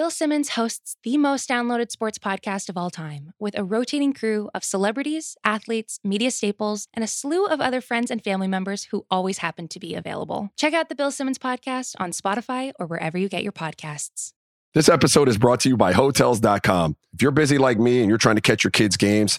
Bill Simmons hosts the most downloaded sports podcast of all time, with a rotating crew of celebrities, athletes, media staples, and a slew of other friends and family members who always happen to be available. Check out the Bill Simmons podcast on Spotify or wherever you get your podcasts. This episode is brought to you by Hotels.com. If you're busy like me and you're trying to catch your kids' games,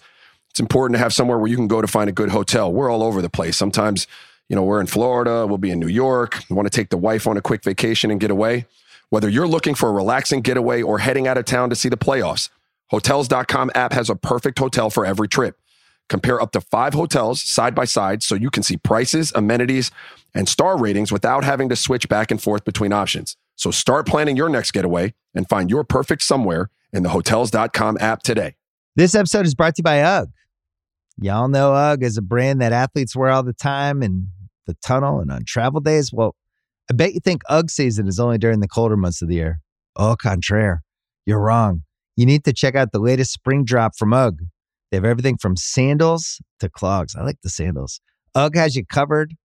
it's important to have somewhere where you can go to find a good hotel. We're all over the place. Sometimes, you know, we're in Florida, we'll be in New York. We want to take the wife on a quick vacation and get away. Whether you're looking for a relaxing getaway or heading out of town to see the playoffs, Hotels.com app has a perfect hotel for every trip. Compare up to 5 hotels side by side so you can see prices, amenities, and star ratings without having to switch back and forth between options. So start planning your next getaway and find your perfect somewhere in the Hotels.com app today. This episode is brought to you by UGG. Y'all know UGG is a brand that athletes wear all the time in the tunnel and on travel days. Well, I bet you think UGG season is only during the colder months of the year. Au contraire, you're wrong. You need to check out the latest spring drop from UGG. They have everything from sandals to clogs. I like the sandals. UGG has you covered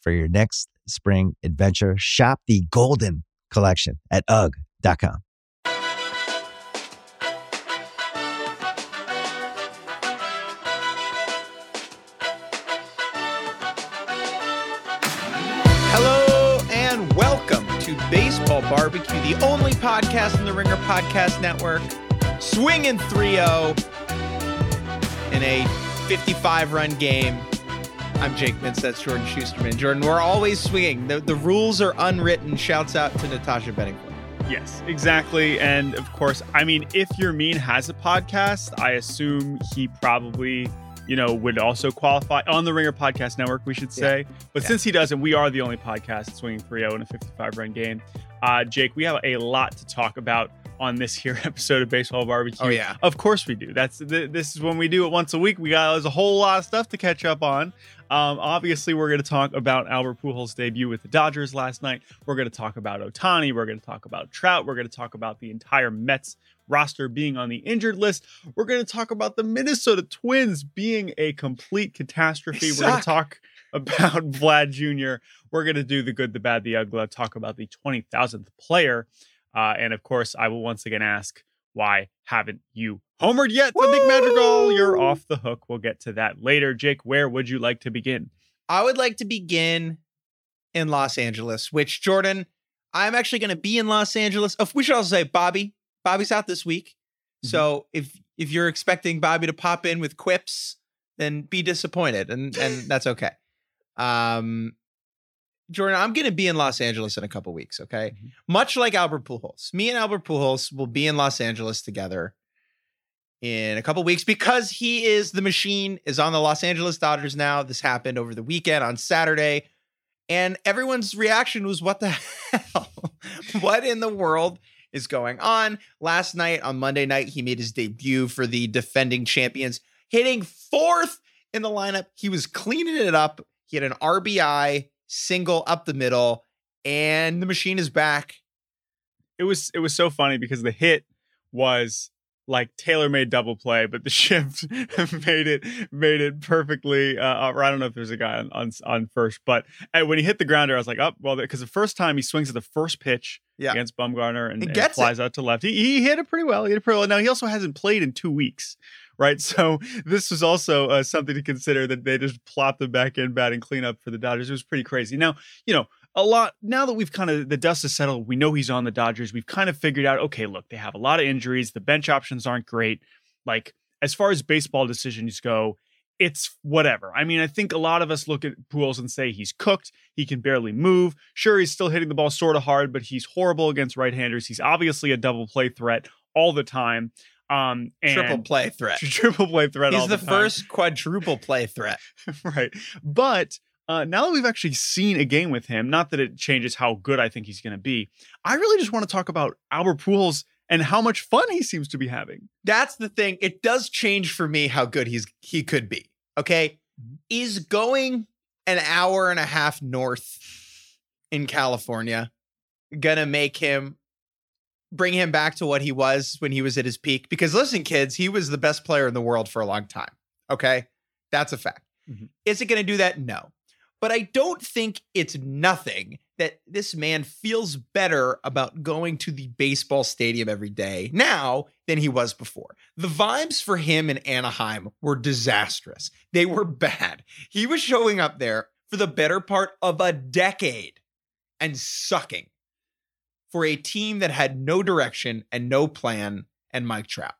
for your next spring adventure. Shop the Golden Collection at UGG.com. Baseball Barbecue, the only podcast in the Ringer Podcast Network, swinging 3-0 in a 55-run game. I'm Jake Mintz, that's Jordan Schusterman. Jordan, we're always swinging. The rules are unwritten. Shouts out to Natasha Bedingfield. Yes, exactly. And of course, I mean, if Yermín has a podcast, I assume he probably, you know, would also qualify on the Ringer Podcast Network, we should say. Yeah. But since he doesn't, we are the only podcast swinging 3-0 in a 55-run game. Jake, we have a lot to talk about on this here episode of Baseball Barbecue. Oh, yeah. Of course we do. This is when we do it once a week. There's a whole lot of stuff to catch up on. Obviously, we're going to talk about Albert Pujols' debut with the Dodgers last night. We're going to talk about Ohtani. We're going to talk about Trout. We're going to talk about the entire Mets roster being on the injured list. We're going to talk about the Minnesota Twins being a complete catastrophe. We're going to talk about Vlad Jr. We're going to do the good, the bad, the ugly. Talk about the 20,000th player. And of course, I will once again ask, why haven't you homered yet? But Nick Madrigal, you're off the hook. We'll get to that later. Jake, where would you like to begin? I would like to begin in Los Angeles, which, Jordan, I'm actually going to be in Los Angeles. Oh, we should also say Bobby's out this week. So if you're expecting Bobby to pop in with quips, then be disappointed. And that's okay. Jordan, I'm going to be in Los Angeles in a couple weeks. Okay. Mm-hmm. Much like Albert Pujols, me and Albert Pujols will be in Los Angeles together in a couple weeks because he is the machine is on the Los Angeles Dodgers. Now this happened over the weekend on Saturday and everyone's reaction was, what the hell, what in the world is going on? Last night on Monday night, he made his debut for the defending champions, hitting fourth in the lineup. He was cleaning it up. He had an RBI single up the middle, and the machine is back. It was so funny because the hit was like tailor-made double play, but the shift made it perfectly. I don't know if there's a guy on first, but when he hit the grounder, I was like, oh, well, because the first time he swings at the first pitch against Bumgarner and flies out to left. He hit it pretty well. Now, he also hasn't played in 2 weeks, right? So this was also something to consider, that they just plopped him back in batting cleanup for the Dodgers. It was pretty crazy. Now, you know, now that we've kind of, the dust has settled, we know he's on the Dodgers. We've kind of figured out, okay, look, they have a lot of injuries. The bench options aren't great. Like, as far as baseball decisions go, it's whatever. I mean, I think a lot of us look at Pujols and say he's cooked. He can barely move. Sure, he's still hitting the ball sort of hard, but he's horrible against right-handers. He's obviously a double play threat all the time. And triple play threat. He's all the first quadruple play threat. Right. But now that we've actually seen a game with him, not that it changes how good I think he's going to be, I really just want to talk about Albert Pujols and how much fun he seems to be having. That's the thing. It does change for me how good he could be. Okay. He's going an hour and a half north in California, gonna make him, bring him back to what he was when he was at his peak. Because listen, kids, he was the best player in the world for a long time. Okay. That's a fact. Is it going to do that? No. But I don't think it's nothing that this man feels better about going to the baseball stadium every day now than he was before. The vibes for him in Anaheim were disastrous. They were bad. He was showing up there for the better part of a decade and sucking for a team that had no direction and no plan and Mike Trout.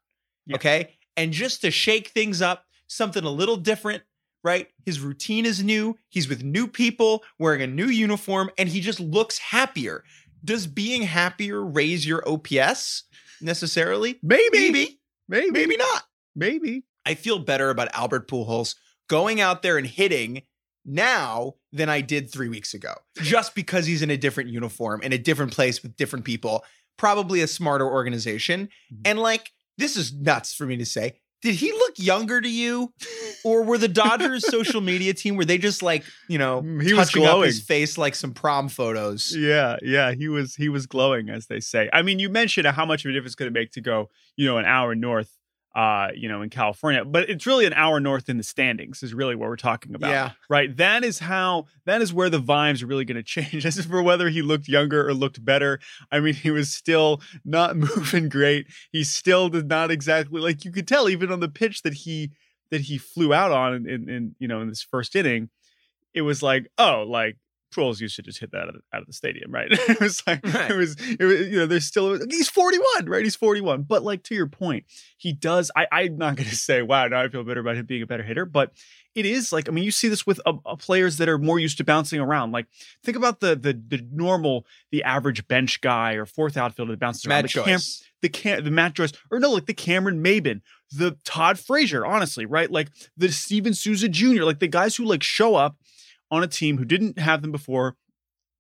Yeah. Okay. And just to shake things up, something a little different, right? His routine is new. He's with new people wearing a new uniform, and he just looks happier. Does being happier raise your OPS necessarily? Maybe. Maybe not. Maybe. I feel better about Albert Pujols going out there and hitting now than I did 3 weeks ago, just because he's in a different uniform, in a different place with different people, probably a smarter organization. And like, this is nuts for me to say. Did he look younger to you, or were the Dodgers social media team, were they just like, you know, he was touching up his face like some prom photos? Yeah. He was glowing, as they say. I mean, you mentioned how much of a difference could it make to go, you know, an hour north, you know, in California, but it's really an hour north in the standings is really what we're talking about. Yeah. Right. That is where the vibes are really going to change. As for whether he looked younger or looked better. I mean, he was still not moving great. He still did not exactly, like, you could tell even on the pitch that he flew out on in you know, in this first inning, it was like, oh, like, Pujols used to just hit that out of the stadium, right? It was like, right. It was, you know, there's still, he's 41, right? He's 41. But like, to your point, he does, I'm not going to say, wow, now I feel better about him being a better hitter, but it is like, I mean, you see this with players that are more used to bouncing around. Like, think about the average bench guy or fourth outfielder that bounces around. The Matt Joyce, or no, like the Cameron Maybin, the Todd Frazier, honestly, right? Like the Steven Souza Jr., like the guys who like show up on a team who didn't have them before,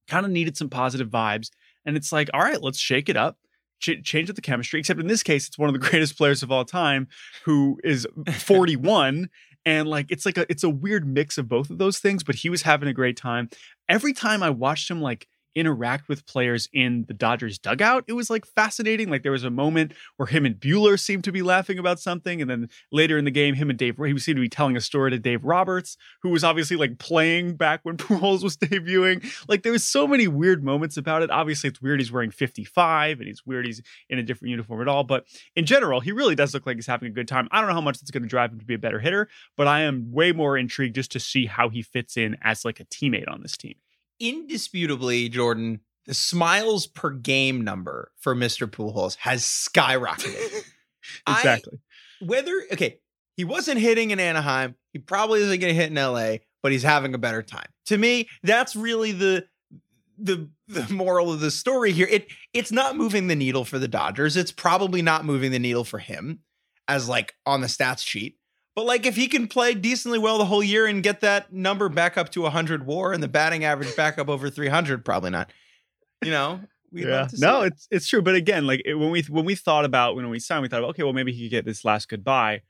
kind of needed some positive vibes. And it's like, all right, let's shake it up, change up the chemistry. Except in this case, it's one of the greatest players of all time who is 41. And like, it's a weird mix of both of those things, but he was having a great time. Every time I watched him like interact with players in the Dodgers dugout, it was like fascinating. Like there was a moment where him and Bueller seemed to be laughing about something, and then later in the game, he seemed to be telling a story to Dave Roberts, who was obviously like playing back when Pujols was debuting. Like there was so many weird moments about it. Obviously, it's weird he's wearing 55, and it's weird he's in a different uniform at all. But in general, he really does look like he's having a good time. I don't know how much that's going to drive him to be a better hitter, but I am way more intrigued just to see how he fits in as like a teammate on this team. Indisputably, Jordan, the smiles per game number for Mr. Pujols has skyrocketed. Exactly. He wasn't hitting in Anaheim. He probably isn't going to hit in L.A., but he's having a better time. To me, that's really the moral of the story here. It's not moving the needle for the Dodgers. It's probably not moving the needle for him as like on the stats sheet. But like if he can play decently well the whole year and get that number back up to 100 WAR and the batting average back up over 300, probably not. You know, we'd love to see that. It's true. But again, like when we signed, we thought, okay, well maybe he could get this last goodbye.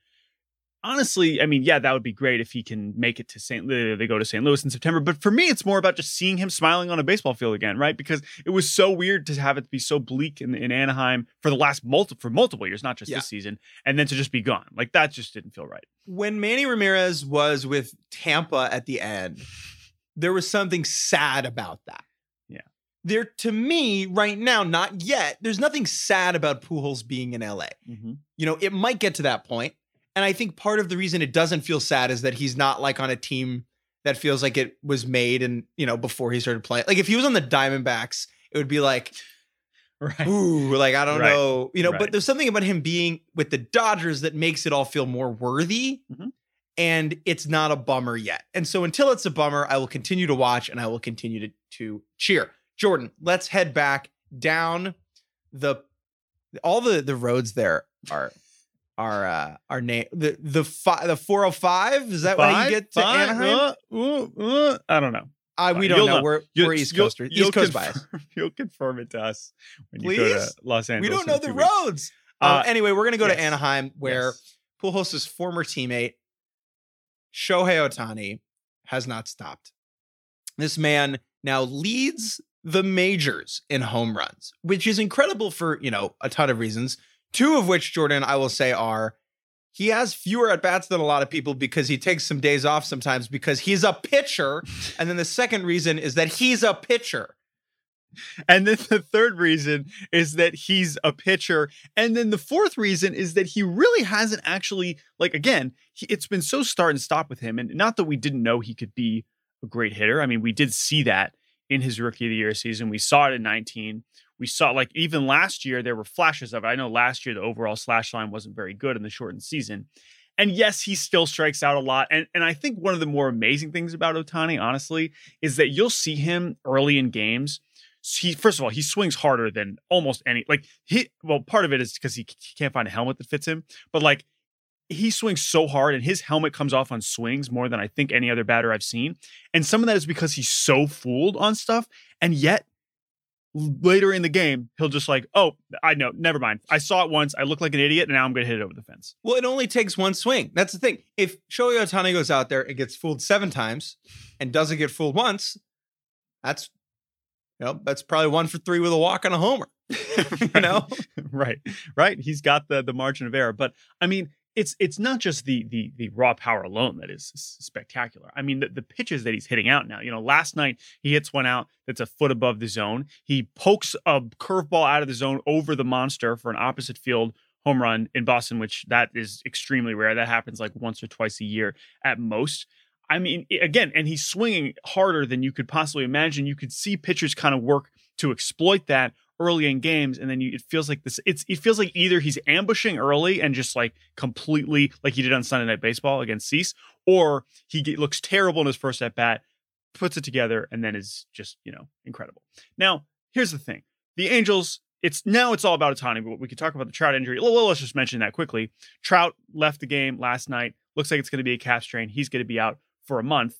Honestly, I mean, yeah, that would be great if he can make it to St. Louis. They go to St. Louis in September. But for me, it's more about just seeing him smiling on a baseball field again, right? Because it was so weird to have it be so bleak in Anaheim for the last multiple years, not just this season, and then to just be gone. Like that just didn't feel right. When Manny Ramirez was with Tampa at the end, there was something sad about that. Yeah. There, to me, right now, not yet, there's nothing sad about Pujols being in LA. Mm-hmm. You know, it might get to that point. And I think part of the reason it doesn't feel sad is that he's not like on a team that feels like it was made and, you know, before he started playing. Like if he was on the Diamondbacks, it would be like, right. Ooh, like, I don't know, you know, but there's something about him being with the Dodgers that makes it all feel more worthy. Mm-hmm. And it's not a bummer yet. And so until it's a bummer, I will continue to watch and I will continue to cheer. Jordan, let's head back down all the roads there are. Our name, the 405, is that where you get to Anaheim? I don't know. We don't know. We're East Coasters. East Coast bias. You'll confirm it to us when you go to Los Angeles. We don't know the roads. Anyway, we're going to go to Anaheim, where Pujols' former teammate, Shohei Ohtani, has not stopped. This man now leads the majors in home runs, which is incredible for, you know, a ton of reasons. Two of which, Jordan, I will say are He has fewer at-bats than a lot of people because he takes some days off sometimes because he's a pitcher. And then the second reason is that he's a pitcher. And then the third reason is that he's a pitcher. And then the fourth reason is that he really hasn't actually, like, again, it's been so start and stop with him. And not that we didn't know he could be a great hitter. I mean, we did see that in his Rookie of the Year season. We saw it in 19. We saw, like, even last year, there were flashes of it. I know last year, the overall slash line wasn't very good in the shortened season. And yes, he still strikes out a lot. And I think one of the more amazing things about Ohtani, honestly, is that you'll see him early in games. He, first of all, he swings harder than almost any, like, he, well, part of it is because he can't find a helmet that fits him. But, like, he swings so hard and his helmet comes off on swings more than I think any other batter I've seen. And some of that is because he's so fooled on stuff. And yet, later in the game, he'll just like, oh, I know, never mind. I saw it once. I look like an idiot, and now I'm going to hit it over the fence. Well, it only takes one swing. That's the thing. If Shohei Ohtani goes out there and gets fooled seven times and doesn't get fooled once, that's, you know, that's probably 1 for 3 with a walk and a homer. Right. You know, right. He's got the margin of error, but I mean, it's not just the raw power alone that is spectacular. I mean, the pitches that he's hitting out now. You know, last night he hits one out that's a foot above the zone. He pokes a curveball out of the zone over the monster for an opposite field home run in Boston, which that is extremely rare. That happens like once or twice a year at most. I mean, again, and he's swinging harder than you could possibly imagine. You could see pitchers kind of work to exploit that early in games, and then it feels like this. It feels like either he's ambushing early and just like completely, like he did on Sunday Night Baseball against Cease, or he looks terrible in his first at bat, puts it together, and then is just, you know, incredible. Now, here's the thing: the Angels. It's all about Ohtani, but we could talk about the Trout injury. Well, let's just mention that quickly. Trout left the game last night. Looks like it's going to be a calf strain. He's going to be out for a month.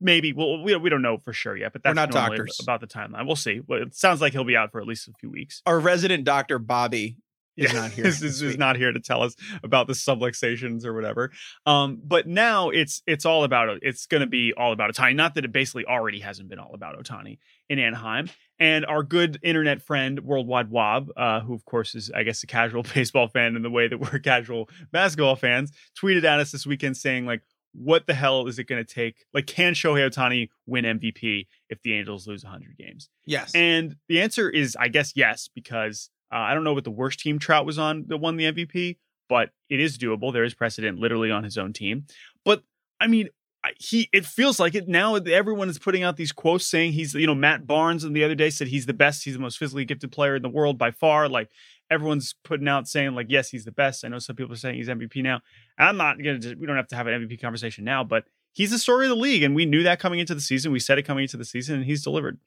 Maybe. Well, we don't know for sure yet, but that's not doctors about the timeline. We'll see. Well, it sounds like he'll be out for at least a few weeks. Our resident doctor, Bobby, is not here. is not here to tell us about the subluxations or whatever. But now it's all about, it's going to be all about Ohtani. Not that it basically already hasn't been all about Ohtani in Anaheim. And our good internet friend, Worldwide Wob, who, of course, is, I guess, a casual baseball fan in the way that we're casual basketball fans, tweeted at us this weekend saying, like, what the hell is it going to take? Like, can Shohei Ohtani win MVP if the Angels lose 100 games? Yes. And the answer is, I guess, yes, because I don't know what the worst team Trout was on that won the MVP, but it is doable. There is precedent literally on his own team. But, I mean, it feels like it now. Everyone is putting out these quotes saying he's, you know, Matt Barnes and the other day said he's the best. He's the most physically gifted player in the world by far. Like, everyone's putting out saying, like, yes, he's the best. I know some people are saying he's MVP now. And I'm not going to, we don't have to have an MVP conversation now, but he's the story of the league. And we knew that coming into the season. We said it coming into the season, and he's delivered.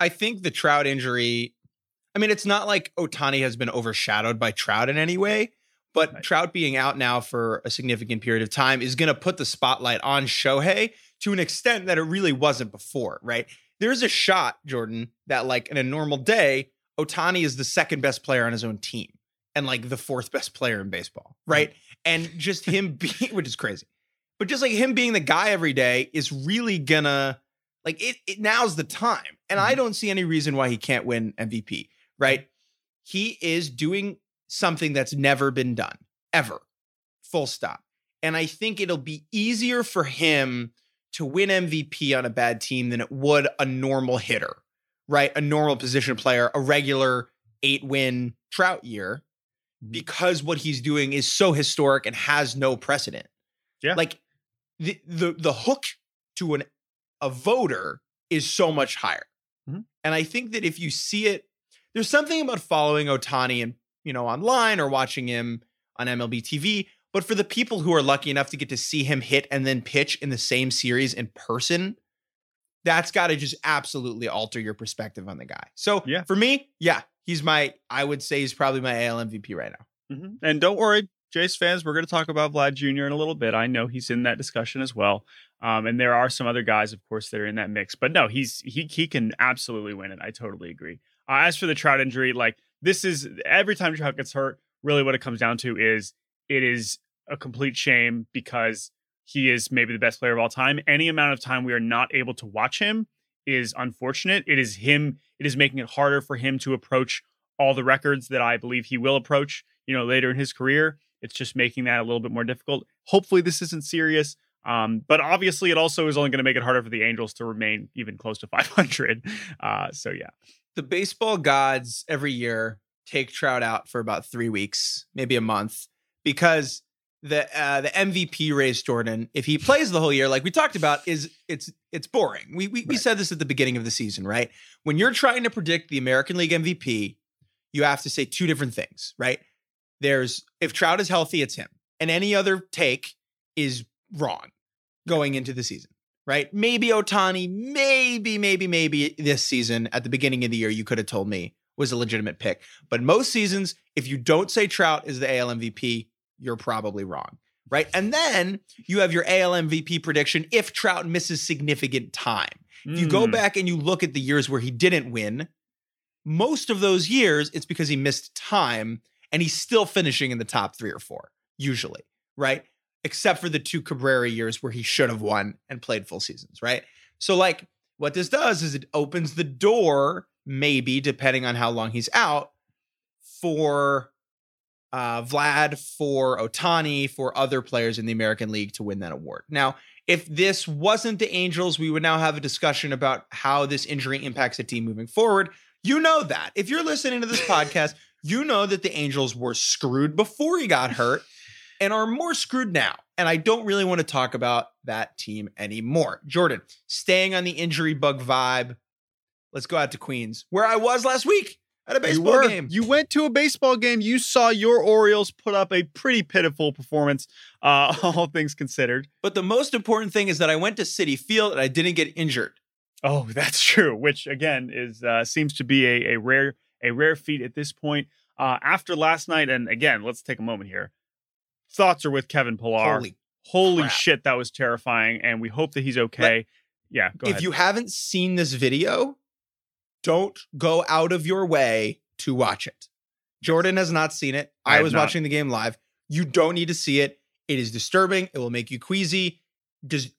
I think the Trout injury, I mean, it's not like Ohtani has been overshadowed by Trout in any way, but right. Trout being out now for a significant period of time is going to put the spotlight on Shohei to an extent that it really wasn't before, right? There's a shot, Jordan, that like in a normal day, Ohtani is the second best player on his own team and like the fourth best player in baseball, right? And just him being, which is crazy, but just like him being the guy every day is really gonna, like, it now's the time. And I don't see any reason why he can't win MVP, right? He is doing something that's never been done, ever, full stop. And I think it'll be easier for him to win MVP on a bad team than it would a normal hitter. Right, a normal position player, a regular 8-win Trout year, because what he's doing is so historic and has no precedent. Yeah, like the hook to a voter is so much higher, and I think that if you see it, there's something about following Ohtani and, you know, online or watching him on MLB TV. But for the people who are lucky enough to get to see him hit and then pitch in the same series in person, that's got to just absolutely alter your perspective on the guy. So yeah. For me, yeah, I would say he's probably my AL MVP right now. Mm-hmm. And don't worry, Jays fans, we're going to talk about Vlad Jr. in a little bit. I know he's in that discussion as well. And there are some other guys, of course, that are in that mix. But no, he can absolutely win it. I totally agree. As for the Trout injury, like, this is, every time Trout gets hurt, really what it comes down to is it is a complete shame because he is maybe the best player of all time. Any amount of time we are not able to watch him is unfortunate. It is him. It is making it harder for him to approach all the records that I believe he will approach, you know, later in his career. It's just making that a little bit more difficult. Hopefully this isn't serious. But obviously it also is only going to make it harder for the Angels to remain even close to 500. So yeah. The baseball gods every year take Trout out for about 3 weeks, maybe a month, because the MVP race, Jordan, if he plays the whole year, like we talked about, is it's boring. We said this at the beginning of the season, right? When you're trying to predict the American League MVP, you have to say two different things, right? There's, if Trout is healthy, it's him. And any other take is wrong going into the season, right? Maybe Ohtani, maybe this season at the beginning of the year, you could have told me was a legitimate pick. But most seasons, if you don't say Trout is the AL MVP, you're probably wrong, right? And then you have your AL MVP prediction if Trout misses significant time. If you go back and you look at the years where he didn't win, most of those years, it's because he missed time and he's still finishing in the top three or four, usually, right? Except for the two Cabrera years where he should have won and played full seasons, right? So, like, what this does is it opens the door, maybe, depending on how long he's out, for Vlad, for Ohtani, for other players in the American League to win that award. Now, if this wasn't the Angels, we would now have a discussion about how this injury impacts the team moving forward. You know that. If you're listening to this podcast, you know that the Angels were screwed before he got hurt and are more screwed now. And I don't really want to talk about that team anymore. Jordan, staying on the injury bug vibe, let's go out to Queens, where I was last week. At a baseball game. You went to a baseball game. You saw your Orioles put up a pretty pitiful performance, all things considered. But the most important thing is that I went to Citi Field and I didn't get injured. Oh, that's true. Which again is seems to be a rare feat at this point. After last night, and again, let's take a moment here. Thoughts are with Kevin Pillar. Holy shit, that was terrifying, and we hope that he's okay. Go ahead. If you haven't seen this video, don't go out of your way to watch it. Jordan has not seen it. I was watching the game live. You don't need to see it. It is disturbing. It will make you queasy. Just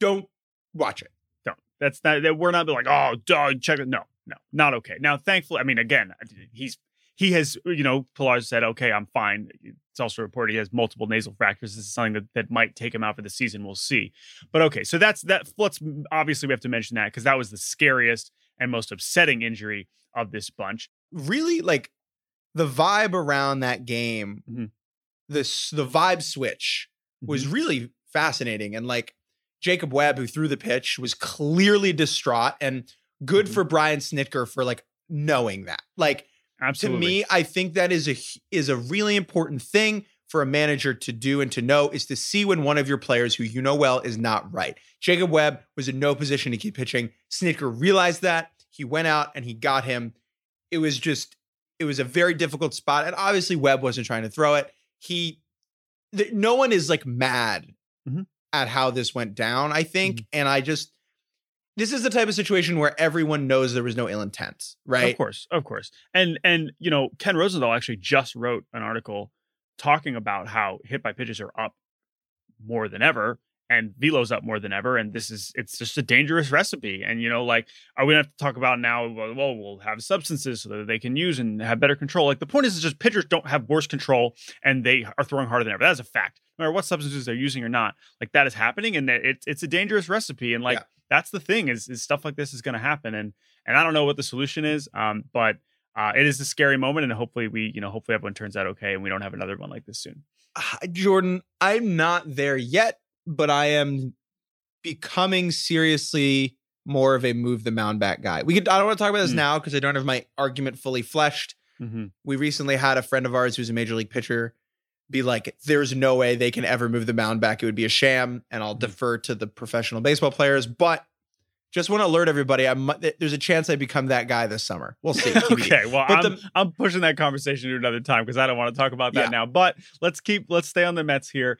don't watch it. Don't. That's not that we're not like, oh, dog, check it. No, not okay. Now, thankfully, I mean, again, he has, you know, Pillar said, okay, I'm fine. It's also reported he has multiple nasal fractures. This is something that might take him out for the season. We'll see. But okay, so that's that. Let's obviously we have to mention that because that was the scariest and most upsetting injury of this bunch. Really, like, the vibe around that game, the vibe switch was really fascinating. And, like, Jacob Webb, who threw the pitch, was clearly distraught, and good for Brian Snitker for, like, knowing that. Like, absolutely. To me, I think that is a really important thing for a manager to do and to know, is to see when one of your players who you know well is not right. Jacob Webb was in no position to keep pitching. Snitker realized that. He went out and he got him. It was a very difficult spot. And obviously Webb wasn't trying to throw it. No one is like mad at how this went down, I think. And this is the type of situation where everyone knows there was no ill intent, right? Of course. And you know, Ken Rosenthal actually just wrote an article talking about how hit by pitches are up more than ever and velo's up more than ever. And it's just a dangerous recipe. And, you know, like, I would have to talk about now, well, we'll have substances so that they can use and have better control. Like, the point is just pitchers don't have worse control and they are throwing harder than ever. That's a fact. No matter what substances they're using or not, like, that is happening. And it's a dangerous recipe. And, like, that's the thing is stuff like this is going to happen. And I don't know what the solution is, but it is a scary moment, and hopefully everyone turns out okay and we don't have another one like this soon. Jordan, I'm not there yet, but I am becoming seriously more of a move the mound back guy. I don't want to talk about this now because I don't have my argument fully fleshed. We recently had a friend of ours who's a major league pitcher be like, there's no way they can ever move the mound back. It would be a sham, and I'll defer to the professional baseball players, but just want to alert everybody. There's a chance I become that guy this summer. We'll see. Okay. Well, I'm pushing that conversation to another time because I don't want to talk about that now. But let's stay on the Mets here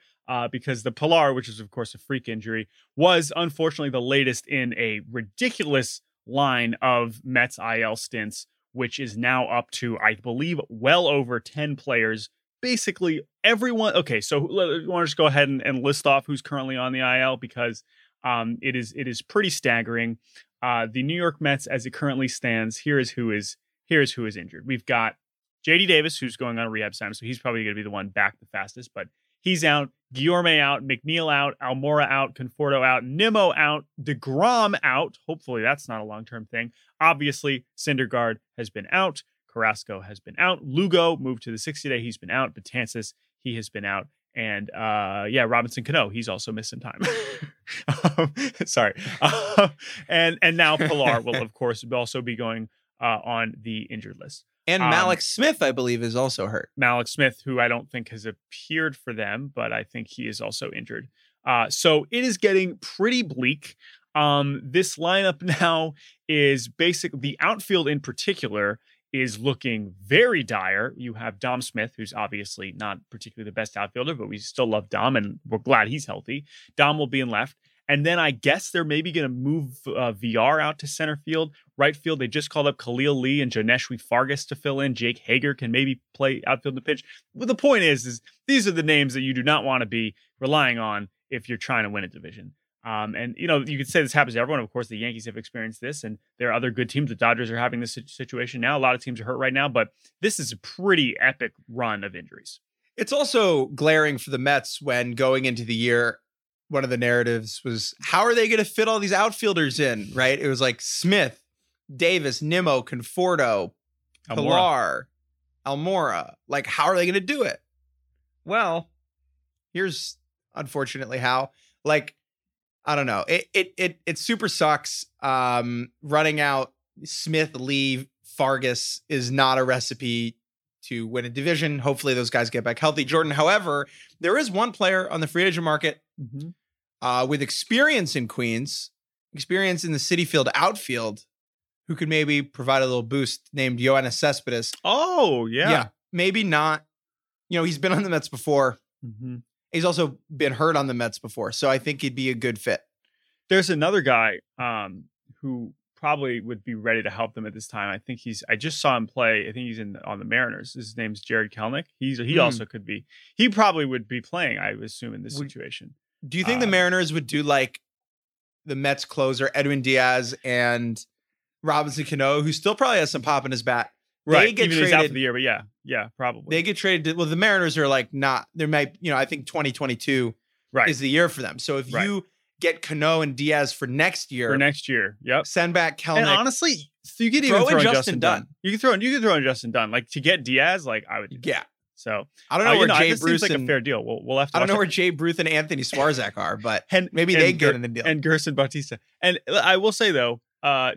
because the Pillar, which is of course a freak injury, was unfortunately the latest in a ridiculous line of Mets IL stints, which is now up to, I believe, well over 10 players. Basically everyone. Okay, so you want to just go ahead and list off who's currently on the IL because. It is pretty staggering. The New York Mets, as it currently stands, here is who is injured. We've got J.D. Davis, who's going on a rehab assignment, so he's probably going to be the one back the fastest, but he's out. Guillorme out, McNeil out, Almora out, Conforto out, Nimmo out, DeGrom out. Hopefully that's not a long-term thing. Obviously, Syndergaard has been out. Carrasco has been out. Lugo moved to the 60-day. He's been out. Betances, he has been out. And Robinson Cano, he's also missed some time. And now Pillar will, of course, also be going on the injured list. And Malik Smith, I believe, is also hurt. Malik Smith, who I don't think has appeared for them, but I think he is also injured. So it is getting pretty bleak. This lineup now is basically, the outfield in particular is looking very dire. You have Dom Smith, who's obviously not particularly the best outfielder, but we still love Dom, and we're glad he's healthy. Dom will be in left. And then I guess they're maybe going to move VR out to center field, right field. They just called up Khalil Lee and Janeswi Fargas to fill in. Jake Hager can maybe play outfield to pitch. Well, the point is these are the names that you do not want to be relying on if you're trying to win a division. And, you know, you could say this happens to everyone. Of course, the Yankees have experienced this, and there are other good teams. The Dodgers are having this situation now. A lot of teams are hurt right now, but this is a pretty epic run of injuries. It's also glaring for the Mets when going into the year. One of the narratives was, how are they going to fit all these outfielders in, right? It was like Smith, Davis, Nimmo, Conforto, Pillar, Almora. Like, how are they going to do it? Well, here's, unfortunately, how. Like, I don't know. It super sucks. Running out Smith, Lee, Fargas is not a recipe to win a division. Hopefully those guys get back healthy. Jordan, however, there is one player on the free agent market with experience in Queens, experience in the city field outfield, who could maybe provide a little boost, named Yoenis Cespedes. Oh, yeah. Yeah, maybe not. You know, he's been on the Mets before. Mm-hmm. He's also been hurt on the Mets before, so I think he'd be a good fit. There's another guy who probably would be ready to help them at this time. I just saw him play. I think he's on the Mariners. His name's Jarred Kelenic. He also could be. He probably would be playing, I would assume, in this situation. Do you think the Mariners would do like the Mets closer, Edwin Diaz and Robinson Cano, who still probably has some pop in his bat? Right. They get even traded out for the year, but yeah, probably. They get traded. Well, the Mariners are like not. There might, you know, I think 2022 is the year for them. So if you get Cano and Diaz for next year. For next year, yep. Send back Kelenic. And honestly, so you could even throw in Justin Dunn. You can throw in Justin Dunn. Like, to get Diaz, like, I would do that. Yeah. So I don't know where Jay Bruce seems like a fair deal. We'll have to. I don't know where Jay Bruce and Anthony Swarzak are, but maybe they get in the deal. And Gerson Bautista. And I will say though,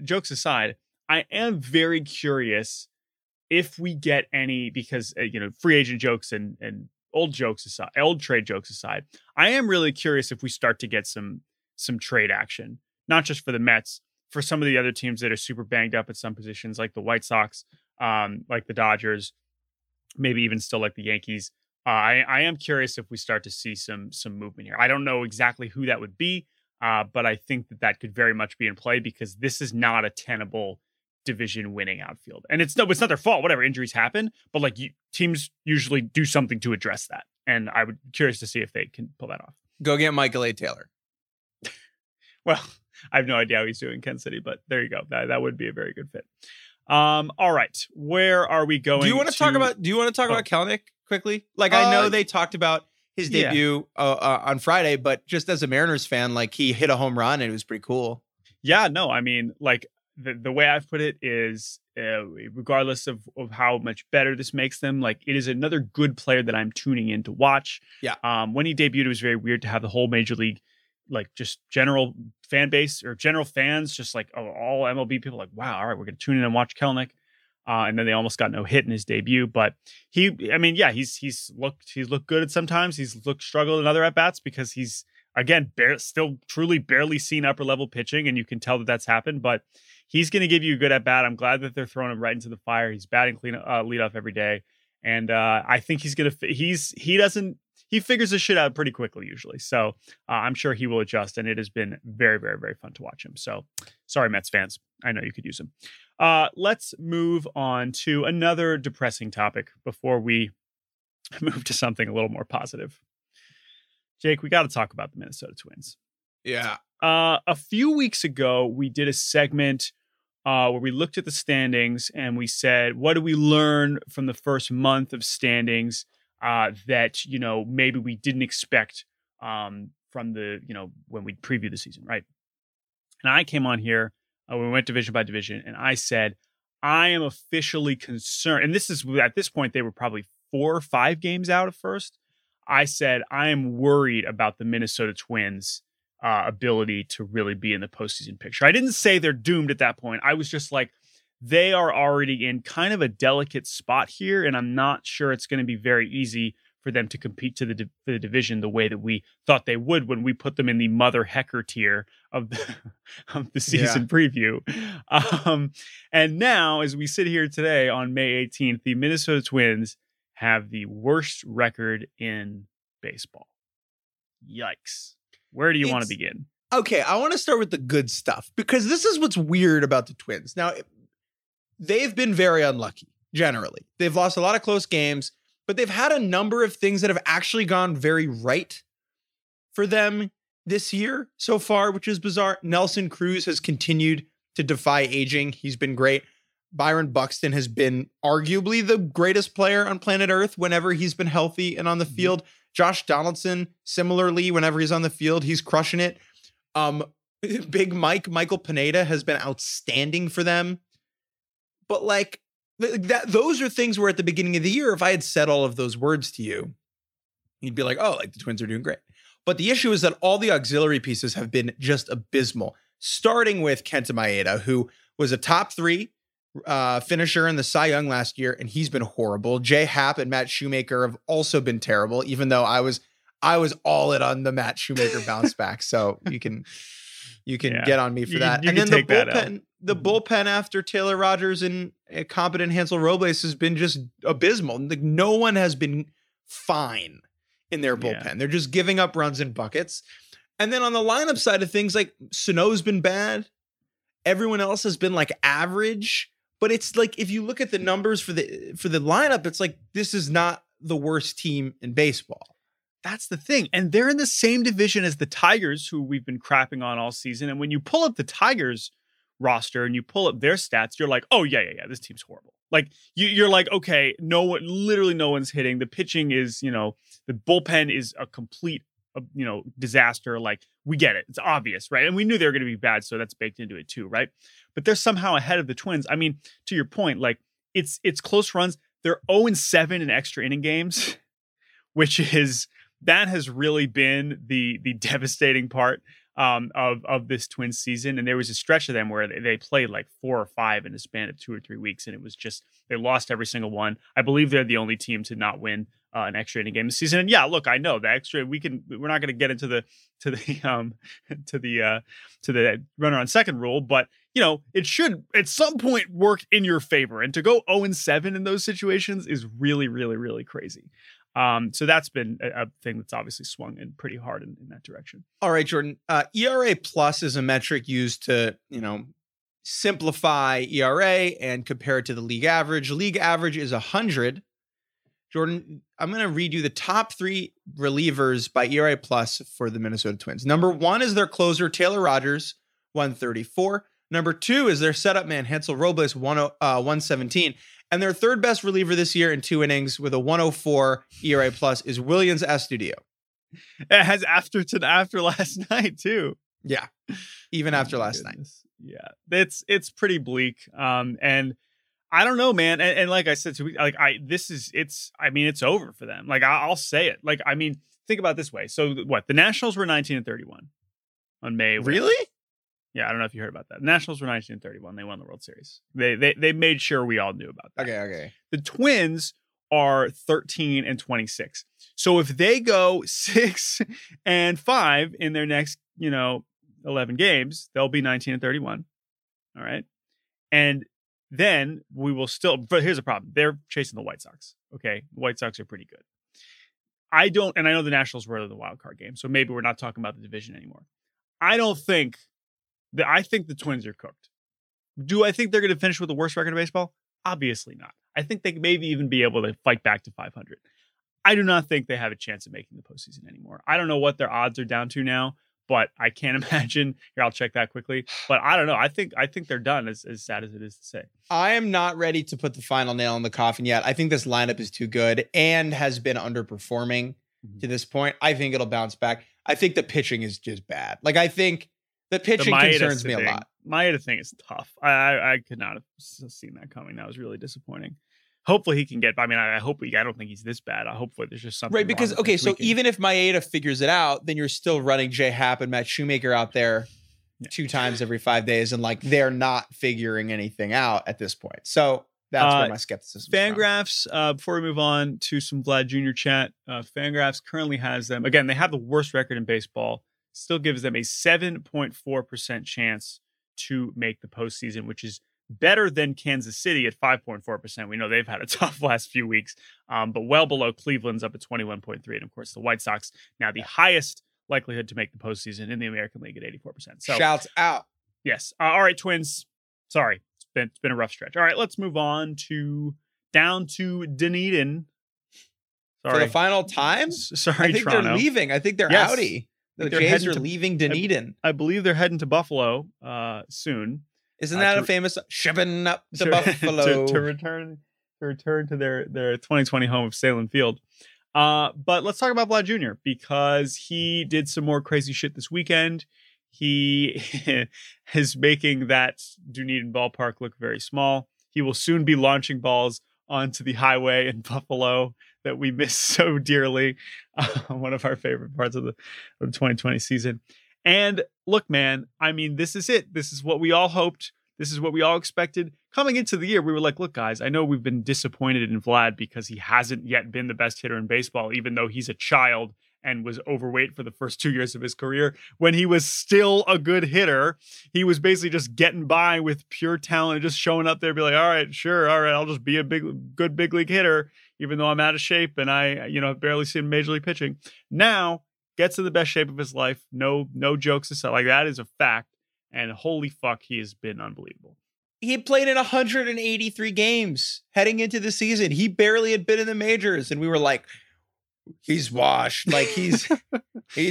jokes aside, I am very curious if we get any, because free agent jokes and old trade jokes aside, I am really curious if we start to get some trade action, not just for the Mets, for some of the other teams that are super banged up at some positions, like the White Sox, like the Dodgers. Maybe even still like the Yankees. I am curious if we start to see some movement here. I don't know exactly who that would be, but I think that could very much be in play, because this is not a tenable division winning outfield. And it's not their fault. Whatever, injuries happen, but like teams usually do something to address that. And I would be curious to see if they can pull that off. Go get Michael A. Taylor. Well, I have no idea how he's doing in Kansas City, but there you go. That would be a very good fit. All right. Where are we going? Do you want to talk about Kelenic quickly? Like, I know they talked about his debut on Friday, but just as a Mariners fan, like, he hit a home run and it was pretty cool. Yeah, no, I mean, like, the way I've put it is, regardless of how much better this makes them, like, it is another good player that I'm tuning in to watch. Yeah. When he debuted, it was very weird to have the whole major league, like, just general fan base or general fans, just like all MLB people, like, wow, all right, we're going to tune in and watch Kelenic. And then they almost got no hit in his debut, but he's looked good at sometimes. He's struggled in other at-bats because he's, again, barely seen upper level pitching. And you can tell that's happened, but he's going to give you a good at-bat. I'm glad that they're throwing him right into the fire. He's batting leadoff every day. And I think he's going to, he figures this shit out pretty quickly usually. So I'm sure he will adjust, and it has been very, very, very fun to watch him. So sorry, Mets fans. I know you could use him. Let's move on to another depressing topic before we move to something a little more positive. Jake, we got to talk about the Minnesota Twins. Yeah. A few weeks ago, we did a segment where we looked at the standings and we said, what do we learn from the first month of standings that, you know, maybe we didn't expect from the, you know, when we preview the season, right? And I came on here, we went division by division, and I said, I am officially concerned. And this is, at this point, they were probably 4 or 5 games out at first. I said, I am worried about the Minnesota Twins' ability to really be in the postseason picture. I didn't say they're doomed at that point. I was just like, they are already in kind of a delicate spot here, and I'm not sure it's going to be very easy for them to compete to the division the way that we thought they would when we put them in the mother hecker tier of the season preview. And now, as we sit here today on May 18th, the Minnesota Twins have the worst record in baseball. Yikes. Where do you want to begin? Okay, I want to start with the good stuff, because this is what's weird about the Twins. Now, they've been very unlucky, generally. They've lost a lot of close games, but they've had a number of things that have actually gone very right for them this year so far, which is bizarre. Nelson Cruz has continued to defy aging. He's been great. Byron Buxton has been arguably the greatest player on planet Earth whenever he's been healthy and on the field. Josh Donaldson, similarly, whenever he's on the field, he's crushing it. Big Mike, Michael Pineda, has been outstanding for them. But like that, those are things where at the beginning of the year, if I had said all of those words to you, you'd be like, oh, like the Twins are doing great. But the issue is that all the auxiliary pieces have been just abysmal, starting with Kenta Maeda, who was a top 3 finisher in the Cy Young last year, and he's been horrible. Jay Happ and Matt Shoemaker have also been terrible, even though I was all in on the Matt Shoemaker bounce back. So you can get on me for that. And then the bullpen after Taylor Rogers and competent Hansel Robles has been just abysmal. Like no one has been fine in their bullpen. Yeah. They're just giving up runs in buckets. And then on the lineup side of things, like Sano's been bad. Everyone else has been like average. But it's like, if you look at the numbers for the lineup, it's like, this is not the worst team in baseball. That's the thing. And they're in the same division as the Tigers, who we've been crapping on all season. And when you pull up the Tigers roster and you pull up their stats, you're like, oh, yeah, this team's horrible. Like, you're like, okay, no one's hitting. The pitching is, you know, the bullpen is a complete, you know, disaster. Like, we get it. It's obvious, right? And we knew they were going to be bad, so that's baked into it too, right? But they're somehow ahead of the Twins. I mean, to your point, like it's close runs. They're 0-7 in extra inning games, which is, that has really been the devastating part of this Twins season. And there was a stretch of them where they played like 4 or 5 in a span of 2 or 3 weeks, and it was just, they lost every single one. I believe they're the only team to not win an extra inning game this season. And yeah, look, I know the extra, we're not going to get into the runner on second rule, but you know, it should at some point work in your favor, and to go 0-7 in those situations is really, really, really crazy. So that's been a thing that's obviously swung in pretty hard in that direction. All right, Jordan, ERA plus is a metric used to, you know, simplify ERA and compare it to the league average. League average is 100. Jordan, I'm going to read you the top 3 relievers by ERA plus for the Minnesota Twins. Number 1 is their closer, Taylor Rogers, 134. Number 2 is their setup man, Hansel Robles, 117. And their 3rd best reliever this year in 2 innings with a 104 ERA plus is Willians Astudillo. It has after last night, too. Yeah, even after last night. Yeah, it's pretty bleak. And I don't know, man. And like I said, it's over for them. Like, I'll say it. Like, I mean, think about it this way. So what? The Nationals were 19-31 on May. Really? Yeah, I don't know if you heard about that. The Nationals were 19-31. They won the World Series. They made sure we all knew about that. Okay. The Twins are 13-26. So if they go 6-5 in their next, you know, 11 games, they'll be 19-31. All right. And then we will still, but here's the problem. They're chasing the White Sox. Okay. The White Sox are pretty good. I know the Nationals were in the wild card game, so maybe we're not talking about the division anymore. I think the Twins are cooked. Do I think they're going to finish with the worst record in baseball? Obviously not. I think they maybe even be able to fight back to 500. I do not think they have a chance of making the postseason anymore. I don't know what their odds are down to now, But I can't imagine. Here, I'll check that quickly. But I don't know. I think they're done, as sad as it is to say. I am not ready to put the final nail in the coffin yet. I think this lineup is too good and has been underperforming to this point. I think it'll bounce back. I think the pitching is just bad. Like, I think the pitching concerns me a lot. Maeda thing is tough. I could not have seen that coming. That was really disappointing. Hopefully he can get, I mean, I don't think he's this bad. Hopefully there's just something. Right, because, wrong okay, so weekend. Even if Maeda figures it out, then you're still running J-Happ and Matt Shoemaker out there 2 times every 5 days, and like they're not figuring anything out at this point. So that's where my skepticism is. Fangraphs, before we move on to some Vlad Jr. chat, Fangraphs currently has them. Again, they have the worst record in baseball. Still gives them a 7.4% chance to make the postseason, which is better than Kansas City at 5.4%. We know they've had a tough last few weeks, but well below Cleveland's up at 21.3. And of course, the White Sox now the highest likelihood to make the postseason in the American League at 84%. So shouts out. Yes. All right, Twins. Sorry. It's been a rough stretch. All right, let's move on to down to Dunedin. Sorry. For the final time? Sorry, I think Toronto. They're leaving. I think they're outie. The Jays are leaving Dunedin. I believe they're heading to Buffalo soon. Isn't that a famous shipping up to Buffalo to return to their 2020 home of Salem Field? But let's talk about Vlad Jr. because he did some more crazy shit this weekend. He is making that Dunedin ballpark look very small. He will soon be launching balls onto the highway in Buffalo that we miss so dearly. One of our favorite parts of the 2020 season. And look, man, I mean, this is it. This is what we all hoped. This is what we all expected. Coming into the year, we were like, look, guys, I know we've been disappointed in Vlad because he hasn't yet been the best hitter in baseball, even though he's a child and was overweight for the first 2 years of his career. When he was still a good hitter, he was basically just getting by with pure talent and just showing up there and be like, all right, sure. All right, I'll just be a good big league hitter, even though I'm out of shape and I, have barely seen major league pitching. Now, gets in the best shape of his life. No jokes aside. Like, that is a fact. And holy fuck, he has been unbelievable. He played in 183 games heading into the season. He barely had been in the majors. And we were like, he's washed. Like, he's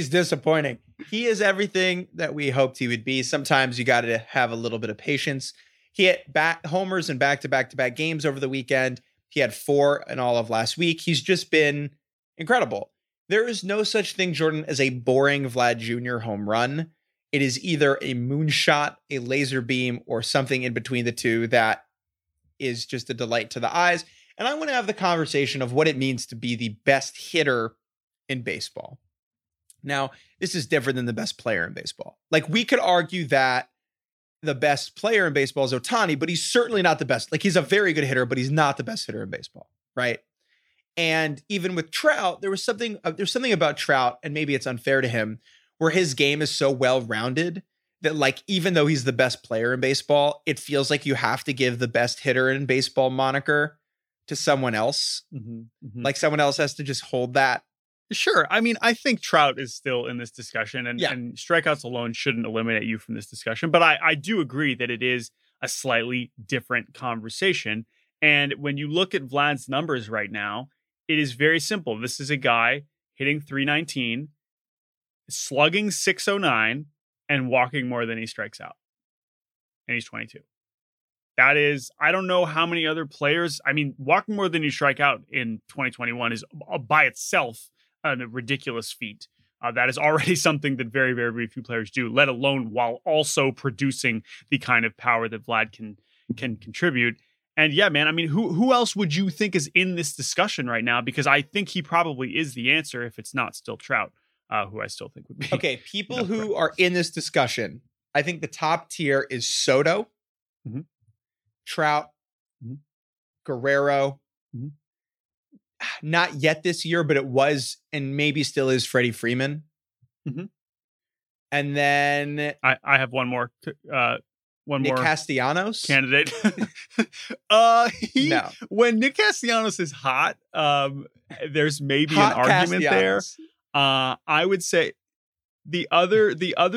disappointing. He is everything that we hoped he would be. Sometimes you got to have a little bit of patience. He hit homers in back-to-back games over the weekend. He had 4 in all of last week. He's just been incredible. There is no such thing, Jordan, as a boring Vlad Jr. home run. It is either a moonshot, a laser beam, or something in between the two that is just a delight to the eyes. And I want to have the conversation of what it means to be the best hitter in baseball. Now, this is different than the best player in baseball. Like, we could argue that the best player in baseball is Ohtani, but he's certainly not the best. Like, he's a very good hitter, but he's not the best hitter in baseball, right? And even with Trout, there's something about Trout, and maybe it's unfair to him, where his game is so well-rounded that, like, even though he's the best player in baseball, it feels like you have to give the best hitter in baseball moniker to someone else. Mm-hmm. Like, someone else has to just hold that. Sure. I mean, I think Trout is still in this discussion, and strikeouts alone shouldn't eliminate you from this discussion. But I do agree that it is a slightly different conversation. And when you look at Vlad's numbers right now, it is very simple. This is a guy hitting .319, slugging .609, and walking more than he strikes out. And he's 22. That is, I don't know how many other players. I mean, walking more than you strike out in 2021 is by itself a ridiculous feat. That is already something that very, very few players do, let alone while also producing the kind of power that Vlad can contribute. And yeah, man, I mean, who else would you think is in this discussion right now? Because I think he probably is the answer if it's not still Trout, who I still think would be. Okay, people who are in this discussion, I think the top tier is Soto, mm-hmm. Trout, mm-hmm. Guerrero, mm-hmm. Not yet this year, but it was and maybe still is Freddie Freeman. Mm-hmm. And then I have one more. Nick Castellanos candidate. When Nick Castellanos is hot, there's maybe hot an argument there. I would say the other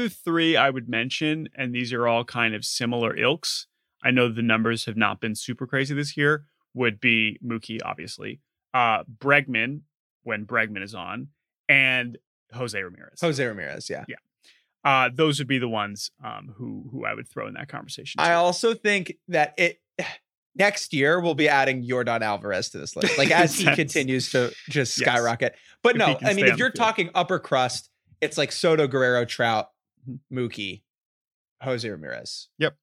three I would mention, and these are all kind of similar ilks. I know the numbers have not been super crazy this year. Would be Mookie, obviously, Bregman when Bregman is on, and Jose Ramirez. Yeah. Those would be the ones who I would throw in that conversation. I also think that next year we'll be adding Jordan Alvarez to this list, like as he continues to just skyrocket. But no, I mean, if you're talking upper crust, it's like Soto, Guerrero, Trout, Mookie, Jose Ramirez. Yep.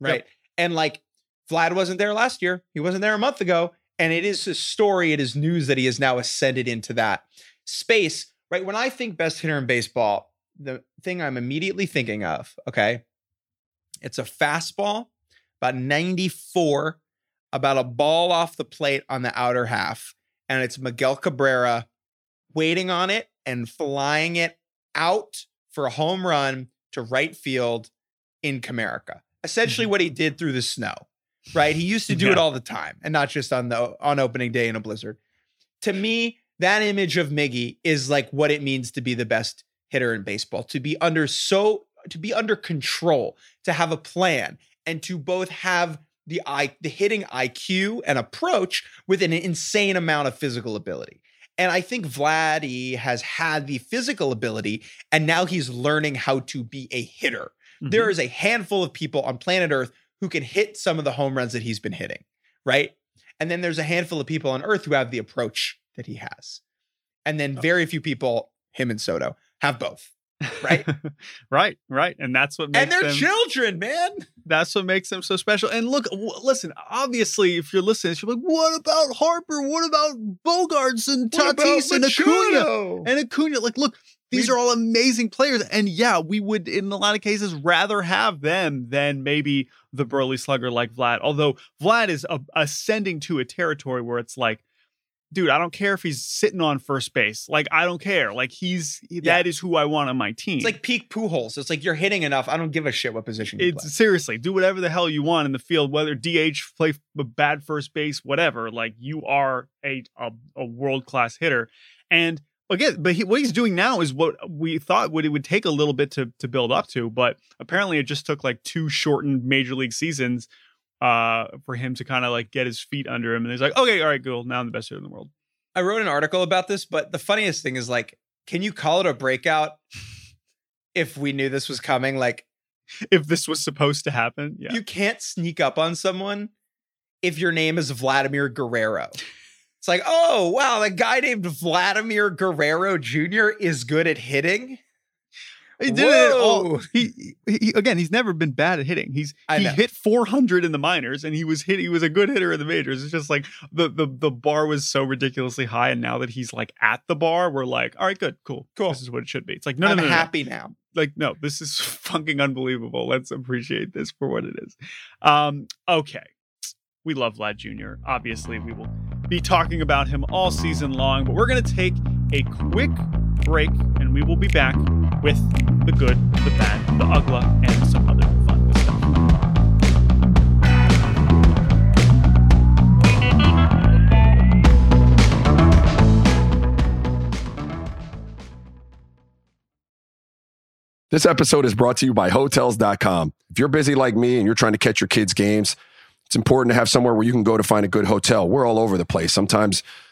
Right. Yep. And like Vlad wasn't there last year. He wasn't there a month ago. And it is a story. It is news that he has now ascended into that space. Right. When I think best hitter in baseball, the thing I'm immediately thinking of, okay, it's a fastball, about 94, about a ball off the plate on the outer half. And it's Miguel Cabrera waiting on it and flying it out for a home run to right field in Comerica. Essentially what he did through the snow, right? He used to do it all the time and not just on opening day in a blizzard. To me, that image of Miggy is like what it means to be the best hitter in baseball, to be under control, to have a plan, and to both have the hitting IQ and approach with an insane amount of physical ability. And I think Vladdy has had the physical ability, and now he's learning how to be a hitter. Mm-hmm. There is a handful of people on planet Earth who can hit some of the home runs that he's been hitting, right? And then there's a handful of people on Earth who have the approach that he has. And then very few people, him and Soto, have both, right? right. And that's what makes them... And they're children, man! That's what makes them so special. And look, listen, obviously, if you're listening, you're like, what about Harper? What about Bogarts and Tatis and Acuna? Like, look... These are all amazing players. And yeah, we would, in a lot of cases, rather have them than maybe the burly slugger like Vlad. Although Vlad is ascending to a territory where it's like, dude, I don't care if he's sitting on first base. Like, I don't care. Like, that is who I want on my team. It's like peak Pujols. It's like, you're hitting enough. I don't give a shit what position you play. Seriously, do whatever the hell you want in the field, whether DH, play bad first base, whatever. Like, you are a world-class hitter. And again, but what he's doing now is what we thought it would take a little bit to build up to, but apparently it just took like two shortened major league seasons for him to kind of like get his feet under him. And he's like, okay, all right, cool. Now I'm the best hitter in the world. I wrote an article about this, but the funniest thing is like, can you call it a breakout if we knew this was coming? Like, if this was supposed to happen? Yeah. You can't sneak up on someone if your name is Vladimir Guerrero. It's like, oh, wow, that guy named Vladimir Guerrero Jr. is good at hitting. He did it all. He again, he's never been bad at hitting. He hit 400 in the minors, and he was a good hitter in the majors. It's just like the bar was so ridiculously high, and now that he's like at the bar, we're like, all right, good, cool. This is what it should be. It's like, no, I'm happy now. Like, no, this is fucking unbelievable. Let's appreciate this for what it is. Okay. We love Vlad Jr. Obviously, we will be talking about him all season long, but we're going to take a quick break, and we will be back with the good, the bad, the ugly, and some other fun stuff. This episode is brought to you by Hotels.com. If you're busy like me and you're trying to catch your kids' games, it's important to have somewhere where you can go to find a good hotel. We're all over the place. Sometimes,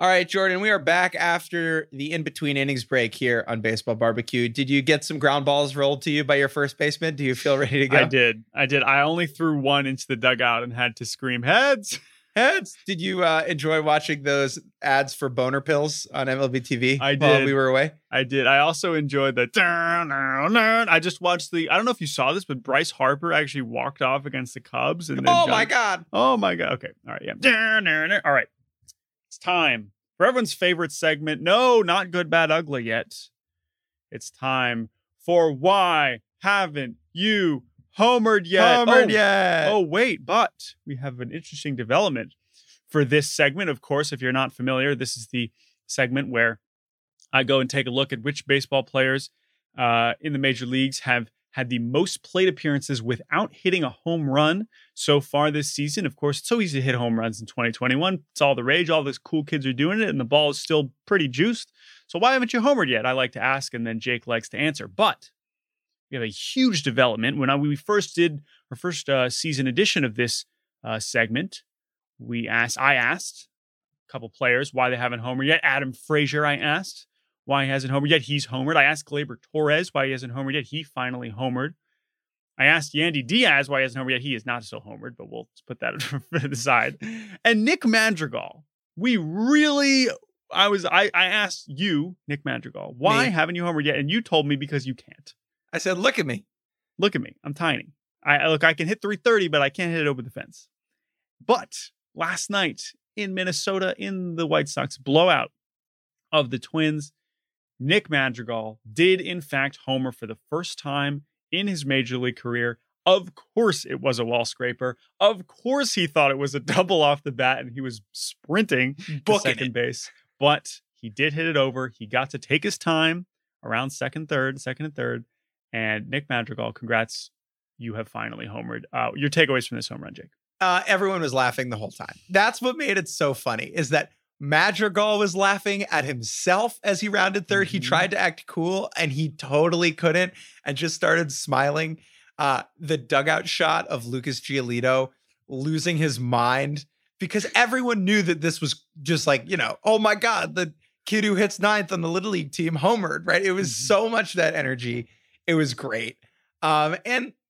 All right, Jordan, we are back after the in-between innings break here on Baseball Barbecue. Did you get some ground balls rolled to you by your first baseman? Do you feel ready to go? I did. I only threw one into the dugout and had to scream, heads, heads. Did you enjoy watching those ads for boner pills on MLB TV while we were away? I did. I also enjoyed the... I just watched the... I don't know if you saw this, but Bryce Harper actually walked off against the Cubs. And then Oh, my God. Okay. All right. Yeah. All right. It's time for everyone's favorite segment. No, not good, bad, ugly yet. It's time for Why Haven't You Homered Yet? Oh, wait, but we have an interesting development for this segment. Of course, if you're not familiar, this is the segment where I go and take a look at which baseball players in the major leagues have had the most plate appearances without hitting a home run so far this season. Of course, it's so easy to hit home runs in 2021. It's all the rage. All these cool kids are doing it, and the ball is still pretty juiced. So why haven't you homered yet? I like to ask, and then Jake likes to answer. But we have a huge development. When we first did our first season edition of this segment, I asked a couple players why they haven't homered yet. Adam Frazier, I asked. Why he hasn't homered yet? He's homered. I asked Gleyber Torres why he hasn't homered yet. He finally homered. I asked Yandy Diaz why he hasn't homered yet. He is not still homered, but we'll put that to the side. And Nick Madrigal, I asked you, Nick Madrigal, why haven't you homered yet? And you told me because you can't. I said, look at me. I'm tiny. I can hit 330, but I can't hit it over the fence. But last night in Minnesota, in the White Sox blowout of the Twins, Nick Madrigal did, in fact, homer for the first time in his major league career. Of course, it was a wall scraper. Of course, he thought it was a double off the bat, and he was sprinting to second base. But he did hit it over. He got to take his time around second and third. And Nick Madrigal, congrats. You have finally homered. Your takeaways from this home run, Jake. Everyone was laughing the whole time. That's what made it so funny, is that Madrigal was laughing at himself as he rounded third. Mm-hmm. He tried to act cool and he totally couldn't and just started smiling. The dugout shot of Lucas Giolito losing his mind because everyone knew that this was just like, oh my God, the kid who hits ninth on the Little League team homered, right? It was so much that energy. It was great. And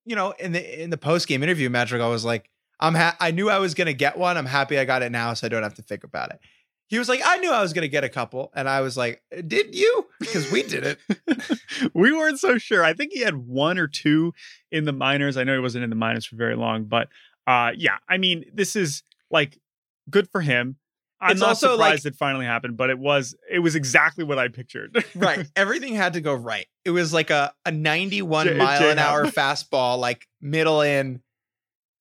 in the post-game interview, Madrigal was like, I knew I was going to get one. I'm happy I got it now so I don't have to think about it. He was like, I knew I was going to get a couple. And I was like, did you? Because we did it. We weren't so sure. I think he had one or two in the minors. I know he wasn't in the minors for very long. But this is like good for him. I'm not surprised it finally happened, but it was exactly what I pictured. Right. Everything had to go right. It was like a 91 mile an hour fastball, like middle in.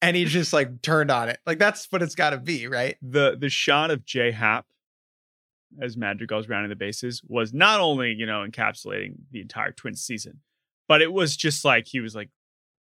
And he just turned on it. That's what it's got to be, right? The shot of Jay Happ as Madrigal's rounding the bases was not only, encapsulating the entire Twins season, but it was just he was like,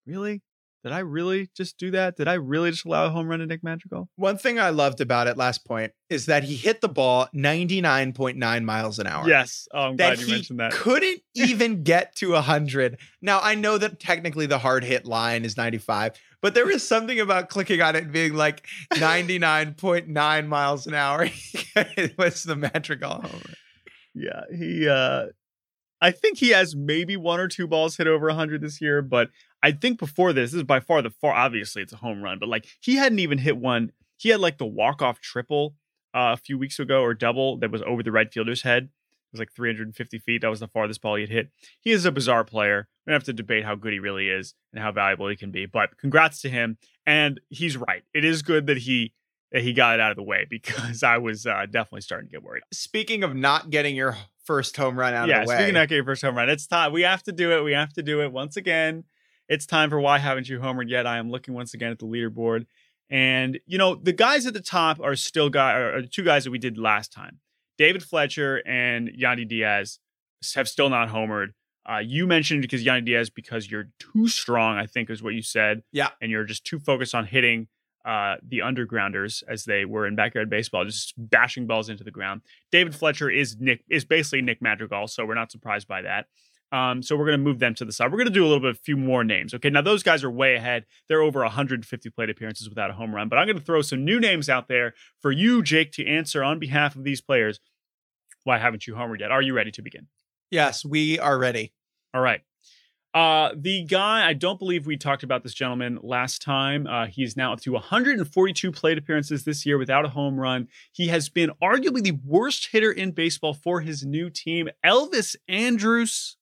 really? Did I really just do that? Did I really just allow a home run to Nick Madrigal? One thing I loved about it, last point, is that he hit the ball 99.9 miles an hour. Yes. Oh, I'm glad you mentioned that. Couldn't even get to 100. Now, I know that technically the hard hit line is 95, but there is something about clicking on it and being 99.9 miles an hour. It was the Madrigal homer. Yeah, he... I think he has maybe one or two balls hit over 100 this year, but I think before this is by far obviously it's a home run, but he hadn't even hit one. He had the walk-off triple a few weeks ago, or double, that was over the right fielder's head. It was 350 feet. That was the farthest ball he had hit. He is a bizarre player. We don't have to debate how good he really is and how valuable he can be, but congrats to him. And he's right. It is good that he got it out of the way, because I was definitely starting to get worried. Speaking of not getting your first home run out of the way. Speaking of not getting your first home run, it's time. We have to do it once again. It's time for Why Haven't You Homered Yet? I am looking once again at the leaderboard. And, you know, the guys at the top are still two guys that we did last time. David Fletcher and Yandy Diaz have still not homered. You mentioned because Yandy Diaz, because you're too strong, I think is what you said. Yeah. And you're just too focused on hitting the undergrounders as they were in backyard baseball, just bashing balls into the ground. David Fletcher is basically Nick Madrigal, so we're not surprised by that. So we're going to move them to the side. We're going to do a little bit, a few more names. Okay, now those guys are way ahead. They're over 150 plate appearances without a home run. But I'm going to throw some new names out there for you, Jake, to answer on behalf of these players. Why haven't you homered yet? Are you ready to begin? Yes, we are ready. All right. The guy, I don't believe we talked about this gentleman last time. He's now up to 142 plate appearances this year without a home run. He has been arguably the worst hitter in baseball for his new team, Elvis Andrus.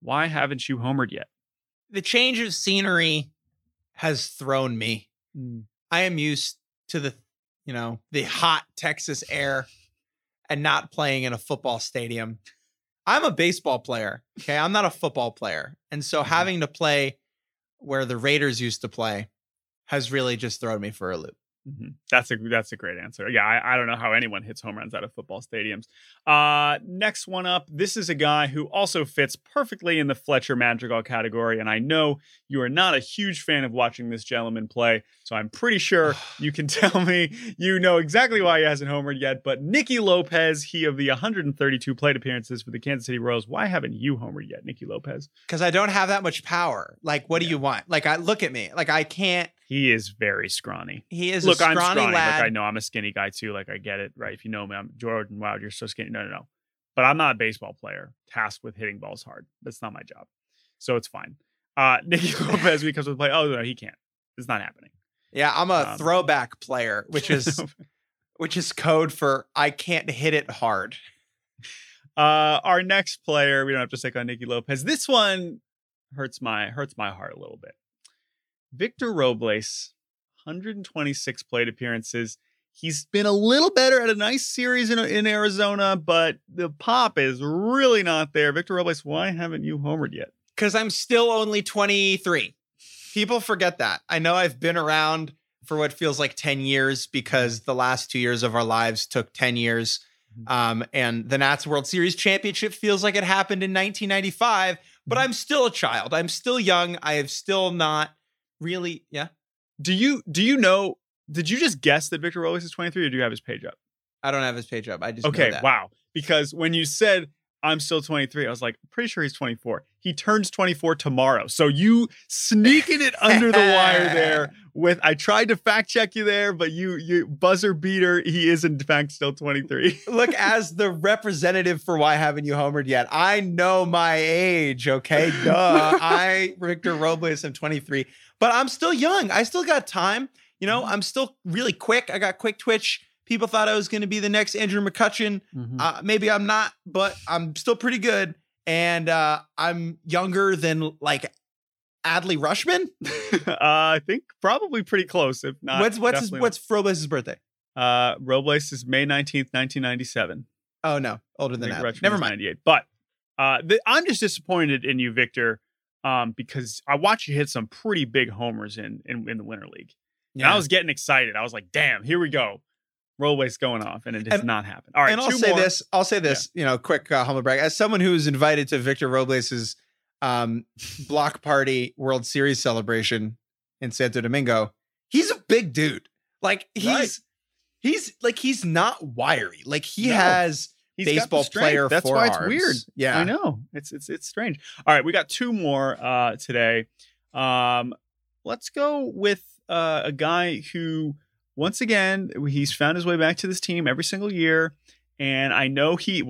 Why haven't you homered yet? The change of scenery has thrown me. I am used to the hot Texas air and not playing in a football stadium. I'm a baseball player. Okay. I'm not a football player. And so having to play where the Raiders used to play has really just thrown me for a loop. Mm-hmm. That's a great answer. Yeah, I don't know how anyone hits home runs out of football stadiums. Next one up, this is a guy who also fits perfectly in the Fletcher Madrigal category, and I know you are not a huge fan of watching this gentleman play, so I'm pretty sure you can tell me you know exactly why he hasn't homered yet, but Nicky Lopez, he of the 132 plate appearances for the Kansas City Royals, why haven't you homered yet, Nicky Lopez? Because I don't have that much power. Like, what do you want? Like, look at me. Like, I can't. He is very scrawny. He is a scrawny lad. Look, I'm scrawny. Like, I know I'm a skinny guy, too. Like, I get it, right? If you know me, I'm Jordan. Wow, you're so skinny. No. But I'm not a baseball player tasked with hitting balls hard. That's not my job. So it's fine. Nicky Lopez, when he comes to the play, oh, no, he can't. It's not happening. Yeah, I'm a throwback player, which is code for I can't hit it hard. Our next player, we don't have to stick on Nicky Lopez. This one hurts my heart a little bit. Victor Robles, 126 plate appearances. He's been a little better at a nice series in Arizona, but the pop is really not there. Victor Robles, why haven't you homered yet? Because I'm still only 23. People forget that. I know I've been around for what feels like 10 years because the last 2 years of our lives took 10 years. And the Nats World Series championship feels like it happened in 1995, but I'm still a child. I'm still young. I have still not. Really? Yeah. Do you know, did you just guess that Victor Robles is 23 or do you have his page up? I don't have his page up. I just know that. Wow. Because when you said I'm still 23, I was like, pretty sure he's 24. He turns 24 tomorrow. So you sneaking it under the wire there with, I tried to fact check you there, but you buzzer beater. He is in fact still 23. Look, as the representative for Why Haven't You Homered Yet? I know my age. Okay. Duh. Victor Robles, I'm 23. But I'm still young. I still got time. You know, I'm still really quick. I got quick twitch. People thought I was going to be the next Andrew McCutchen. Mm-hmm. Maybe I'm not, but I'm still pretty good. And I'm younger than like Adley Rushman. I think probably pretty close. If not, what's Robles' birthday? Robles is May 19th, 1997. Oh, no. Older than that. Rushman. Never mind. 98. But I'm just disappointed in you, Victor. Because I watched you hit some pretty big homers in the Winter League. Yeah. And I was getting excited. I was like, damn, here we go. Robles going off, and it has not happened. All right. And I'll say this, quick humble brag. As someone who was invited to Victor Robles' block party World Series celebration in Santo Domingo, he's a big dude. Like he's not wiry. Like he has He's baseball player. That's why it's weird. Yeah, I know. It's strange. All right. We got two more today. Let's go with a guy who, once again, he's found his way back to this team every single year. And I know he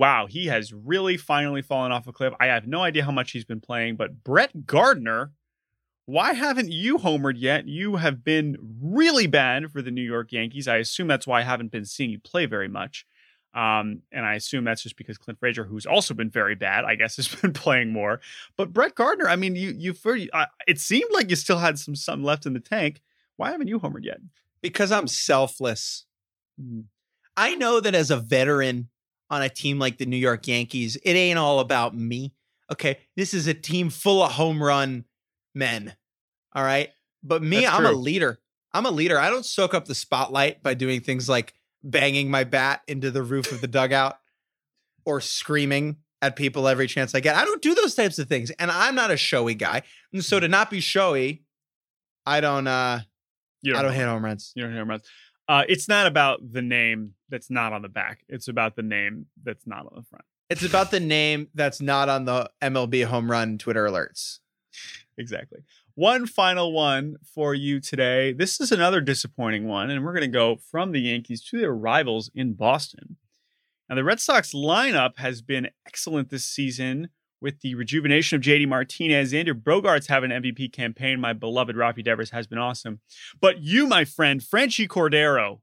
has really finally fallen off a cliff. I have no idea how much he's been playing, but Brett Gardner, why haven't you homered yet? You have been really bad for the New York Yankees. I assume that's why I haven't been seeing you play very much. And I assume that's just because Clint Frazier, who's also been very bad, I guess, has been playing more. But Brett Gardner, I mean, you it seemed like you still had some left in the tank. Why haven't you homered yet? Because I'm selfless. I know that as a veteran on a team like the New York Yankees, it ain't all about me. Okay, this is a team full of home run men. All right. But me, I'm a leader. I'm a leader. I don't soak up the spotlight by doing things like banging my bat into the roof of the dugout or screaming at people every chance I get. I don't do those types of things. And I'm not a showy guy. And so to not be showy, I don't hit home runs. You don't hit home runs. It's not about the name that's not on the back. It's about the name that's not on the front. It's about the name that's not on the MLB home run Twitter alerts. Exactly. One final one for you today. This is another disappointing one, and we're going to go from the Yankees to their rivals in Boston. Now, the Red Sox lineup has been excellent this season with the rejuvenation of JD Martinez. Xander Bogaerts having an MVP campaign. My beloved Rafi Devers has been awesome. But you, my friend, Franchi Cordero,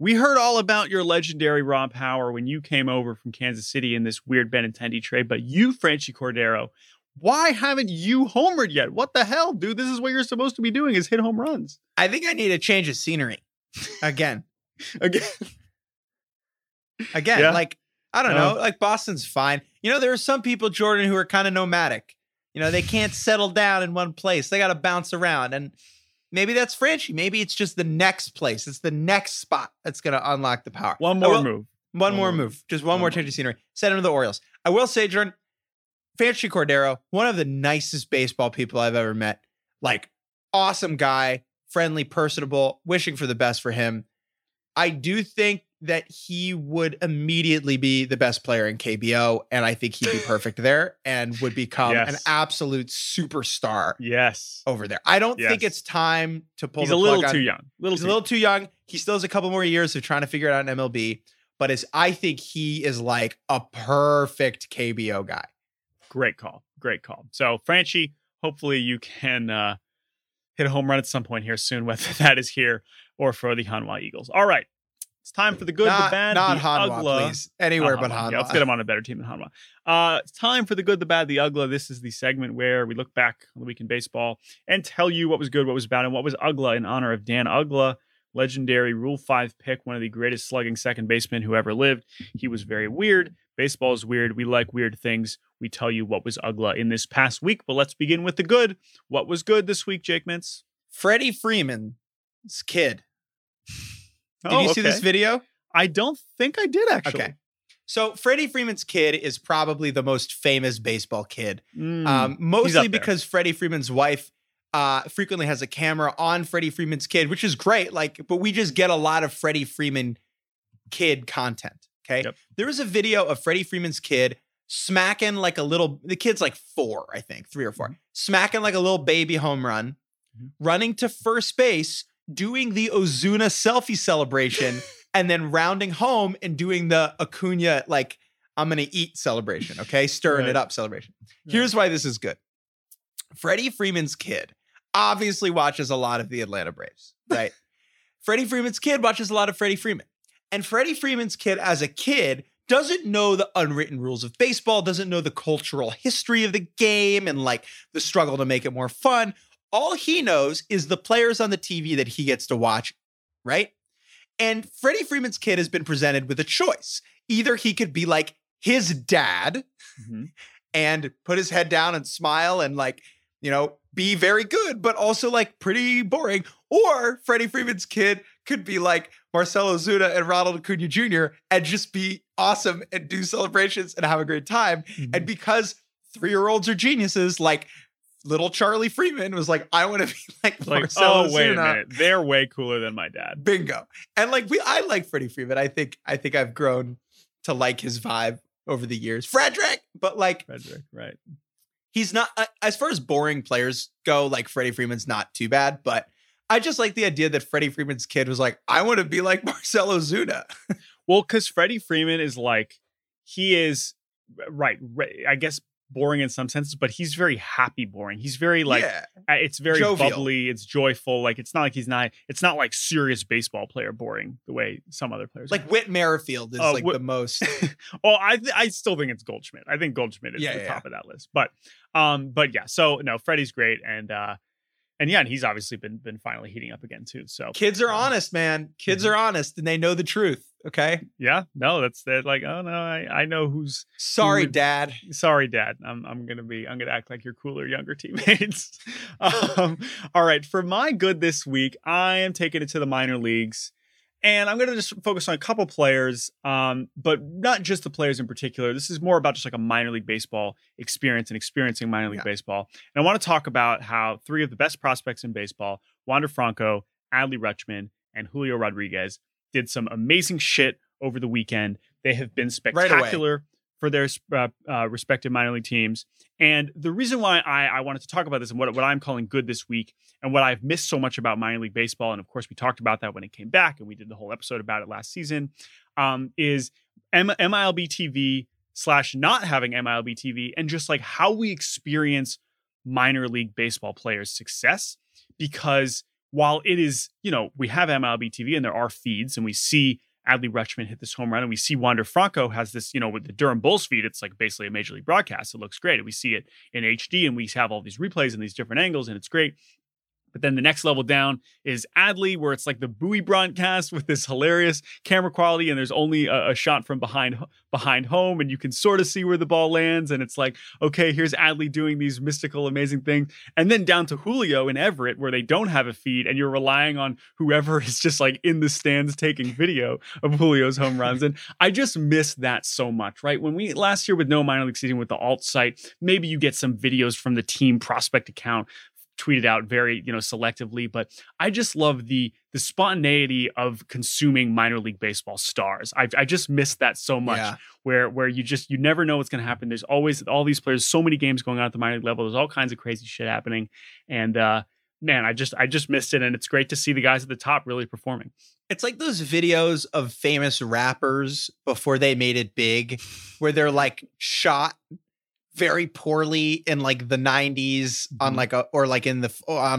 we heard all about your legendary Rob Power when you came over from Kansas City in this weird Benintendi trade. But you, Franchi Cordero, why haven't you homered yet? What the hell, dude? This is what you're supposed to be doing, is hit home runs. I think I need a change of scenery. Again. Yeah. Like, I don't know. Like, Boston's fine. You know, there are some people, Jordan, who are kind of nomadic. You know, they can't settle down in one place. They got to bounce around. And maybe that's Franchi. Maybe it's just the next place. It's the next spot that's going to unlock the power. One more move. Just one more change of scenery. Send him to the Orioles. I will say, Jordan, Franchi Cordero, one of the nicest baseball people I've ever met. Like, awesome guy, friendly, personable, wishing for the best for him. I do think that he would immediately be the best player in KBO, and I think he'd be perfect there and would become an absolute superstar over there. I don't think it's time to pull the plug. He's a little too young. He still has a couple more years of trying to figure it out in MLB, but I think he is like a perfect KBO guy. Great call. So, Franchi, hopefully you can hit a home run at some point here soon, whether that is here or for the Hanwha Eagles. All right. It's time for the good, the bad, the Hanwha, ugly. Please. Anywhere but Hanwha. Yeah, let's get him on a better team than Hanwha. It's time for the good, the bad, the ugly. This is the segment where we look back on the week in baseball and tell you what was good, what was bad, and what was ugly in honor of Dan Ugla, legendary Rule 5 pick, one of the greatest slugging second basemen who ever lived. He was very weird. Baseball is weird. We like weird things. We tell you what was ugly in this past week, but let's begin with the good. What was good this week, Jake Mintz? Freddie Freeman's kid. Did you see this video? I don't think I did, actually. Okay. So Freddie Freeman's kid is probably the most famous baseball kid, mostly because Freddie Freeman's wife frequently has a camera on Freddie Freeman's kid, which is great. But we just get a lot of Freddie Freeman kid content. Okay. Yep. There was a video of Freddie Freeman's kid smacking the kid's like four, I think, 3 or 4, smacking like a little baby home run, running to first base, doing the Ozuna selfie celebration and then rounding home and doing the Acuna, like, I'm going to eat celebration. Okay. Stirring it up celebration. Right. Here's why this is good. Freddie Freeman's kid obviously watches a lot of the Atlanta Braves, right? Freddie Freeman's kid watches a lot of Freddie Freeman. And Freddie Freeman's kid as a kid doesn't know the unwritten rules of baseball, doesn't know the cultural history of the game and like the struggle to make it more fun. All he knows is the players on the TV that he gets to watch, right? And Freddie Freeman's kid has been presented with a choice. Either he could be like his dad and put his head down and smile and be very good, but also like pretty boring. Or Freddie Freeman's kid could be like Marcell Ozuna and Ronald Acuna Jr. and just be awesome and do celebrations and have a great time. Mm-hmm. And because 3-year-olds are geniuses, like, little Charlie Freeman was like, I want to be like Marcell Ozuna. Wait a minute. They're way cooler than my dad. Bingo. And I like Freddie Freeman. I think I've grown to like his vibe over the years. Frederick, but Frederick, right. He's not, as far as boring players go, like Freddie Freeman's not too bad, but I just like the idea that Freddie Freeman's kid was like, I want to be like Marcell Ozuna. Well, because Freddie Freeman is I guess, boring in some senses, but he's very happy boring. He's very it's very jovial. Bubbly, it's joyful. Like, it's not like it's not like serious baseball player boring the way some other players are. Whit Merrifield is the most. Well, I still think it's Goldschmidt. I think Goldschmidt is the top of that list. But so no, Freddie's great. And And yeah, and he's obviously been finally heating up again too. So kids are honest, man. Kids are honest, and they know the truth. Okay. Yeah. No, they're like, oh no, I know who's sorry, Dad. Sorry, Dad. I'm gonna act like your cooler, younger teammates. All right. For my good this week, I am taking it to the minor leagues, and I'm gonna just focus on a couple players, but not just the players in particular. This is more about just like a minor league baseball experience and experiencing minor league baseball. And I want to talk about how three of the best prospects in baseball, Wander Franco, Adley Rutschman, and Julio Rodriguez, did some amazing shit over the weekend. They have been spectacular for their respective minor league teams. And the reason why I wanted to talk about this and what I'm calling good this week and what I've missed so much about minor league baseball, and of course we talked about that when it came back and we did the whole episode about it last season, is MLB TV / not having MLB TV and just like how we experience minor league baseball players' success. Because while it is, you know, we have MLB TV and there are feeds and we see Adley Rutschman hit this home run and we see Wander Franco has this, you know, with the Durham Bulls feed, it's like basically a major league broadcast. It looks great. And we see it in HD and we have all these replays and these different angles and it's great. But then the next level down is Adley, where it's like the buoy broadcast with this hilarious camera quality. And there's only a shot from behind home and you can sort of see where the ball lands. And it's like, okay, here's Adley doing these mystical, amazing things. And then down to Julio in Everett, where they don't have a feed and you're relying on whoever is just like in the stands taking video of Julio's home runs. And I just miss that so much, right? When we last year with no minor league season with the alt site, maybe you get some videos from the team prospect account tweeted out very, you know, selectively, but I just love the spontaneity of consuming minor league baseball stars. I just miss that so much. Yeah. Where you never know what's going to happen. There's always all these players, so many games going on at the minor league level. There's all kinds of crazy shit happening, and man, I just missed it. And it's great to see the guys at the top really performing. It's like those videos of famous rappers before they made it big, where they're like shot very poorly in like the 90s on like on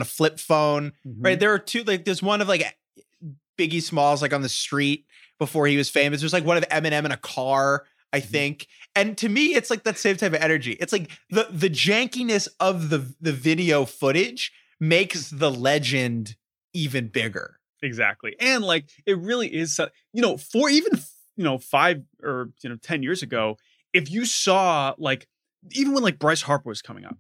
a flip phone, right? There are two, like there's one of like Biggie Smalls, like on the street before he was famous. There's like one of Eminem in a car, I think. And to me, it's like that same type of energy. It's like the jankiness of the video footage makes the legend even bigger. Exactly. And like, it really is, you know, 5 or, you know, 10 years ago, if you saw like, even when like Bryce Harper was coming up,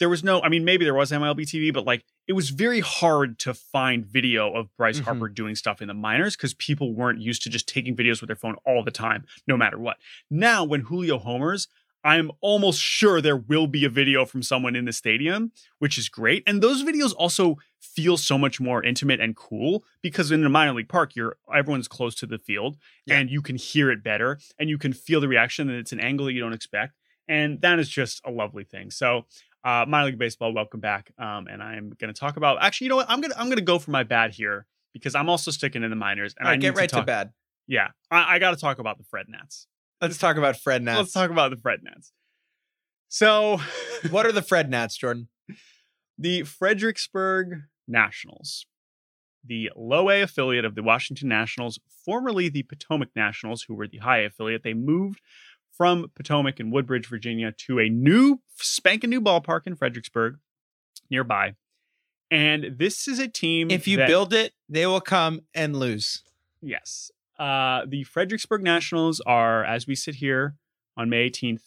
there was no, I mean, maybe there was MLB TV, but like it was very hard to find video of Bryce Harper doing stuff in the minors because people weren't used to just taking videos with their phone all the time, no matter what. Now, when Julio homers, I'm almost sure there will be a video from someone in the stadium, which is great. And those videos also feel so much more intimate and cool because in a minor league park, everyone's close to the field and you can hear it better and you can feel the reaction and it's an angle that you don't expect. And that is just a lovely thing. So minor league baseball, welcome back. And I'm going to talk about, actually, you know what? I'm going to go for my bad here because I'm also sticking in the minors. And to bad. Yeah. I got to talk about the Fred Nats. Let's talk about Fred Nats. Let's talk about the Fred Nats. So what are the Fred Nats, Jordan? The Fredericksburg Nationals, the low A affiliate of the Washington Nationals, formerly the Potomac Nationals, who were the high A affiliate. They moved from Potomac and Woodbridge, Virginia, to a new spanking new ballpark in Fredericksburg nearby. And this is a team. If you build it, they will come and lose. Yes. The Fredericksburg Nationals are, as we sit here on May 18th,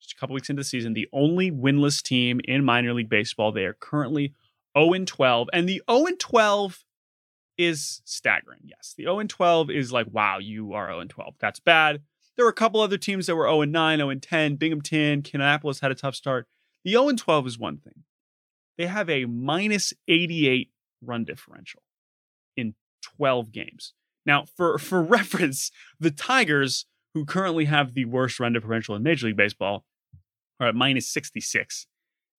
just a couple weeks into the season, the only winless team in minor league baseball. They are currently 0-12. And the 0-12 is staggering. Yes. The 0-12 is like, wow, you are 0-12. That's bad. There were a couple other teams that were 0-9, 0-10. Binghamton, Kannapolis had a tough start. The 0-12 is one thing. They have a -88 run differential in 12 games. Now, for reference, the Tigers, who currently have the worst run differential in Major League Baseball, are at -66.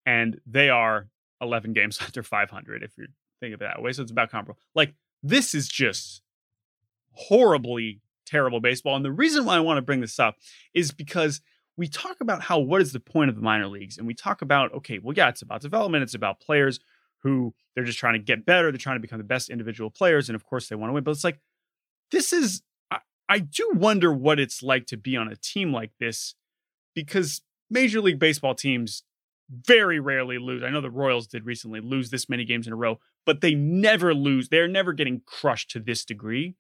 And they are 11 games under 500, if you think of it that way. So it's about comparable. Like, this is just horribly terrible baseball. And the reason why I want to bring this up is because we talk about how, what is the point of the minor leagues? And we talk about, okay, well, yeah, it's about development. It's about players who they're just trying to get better. They're trying to become the best individual players. And of course they want to win, but it's like, this is, I do wonder what it's like to be on a team like this because Major League Baseball teams very rarely lose. I know the Royals did recently lose this many games in a row, but they never lose. They're never getting crushed to this degree.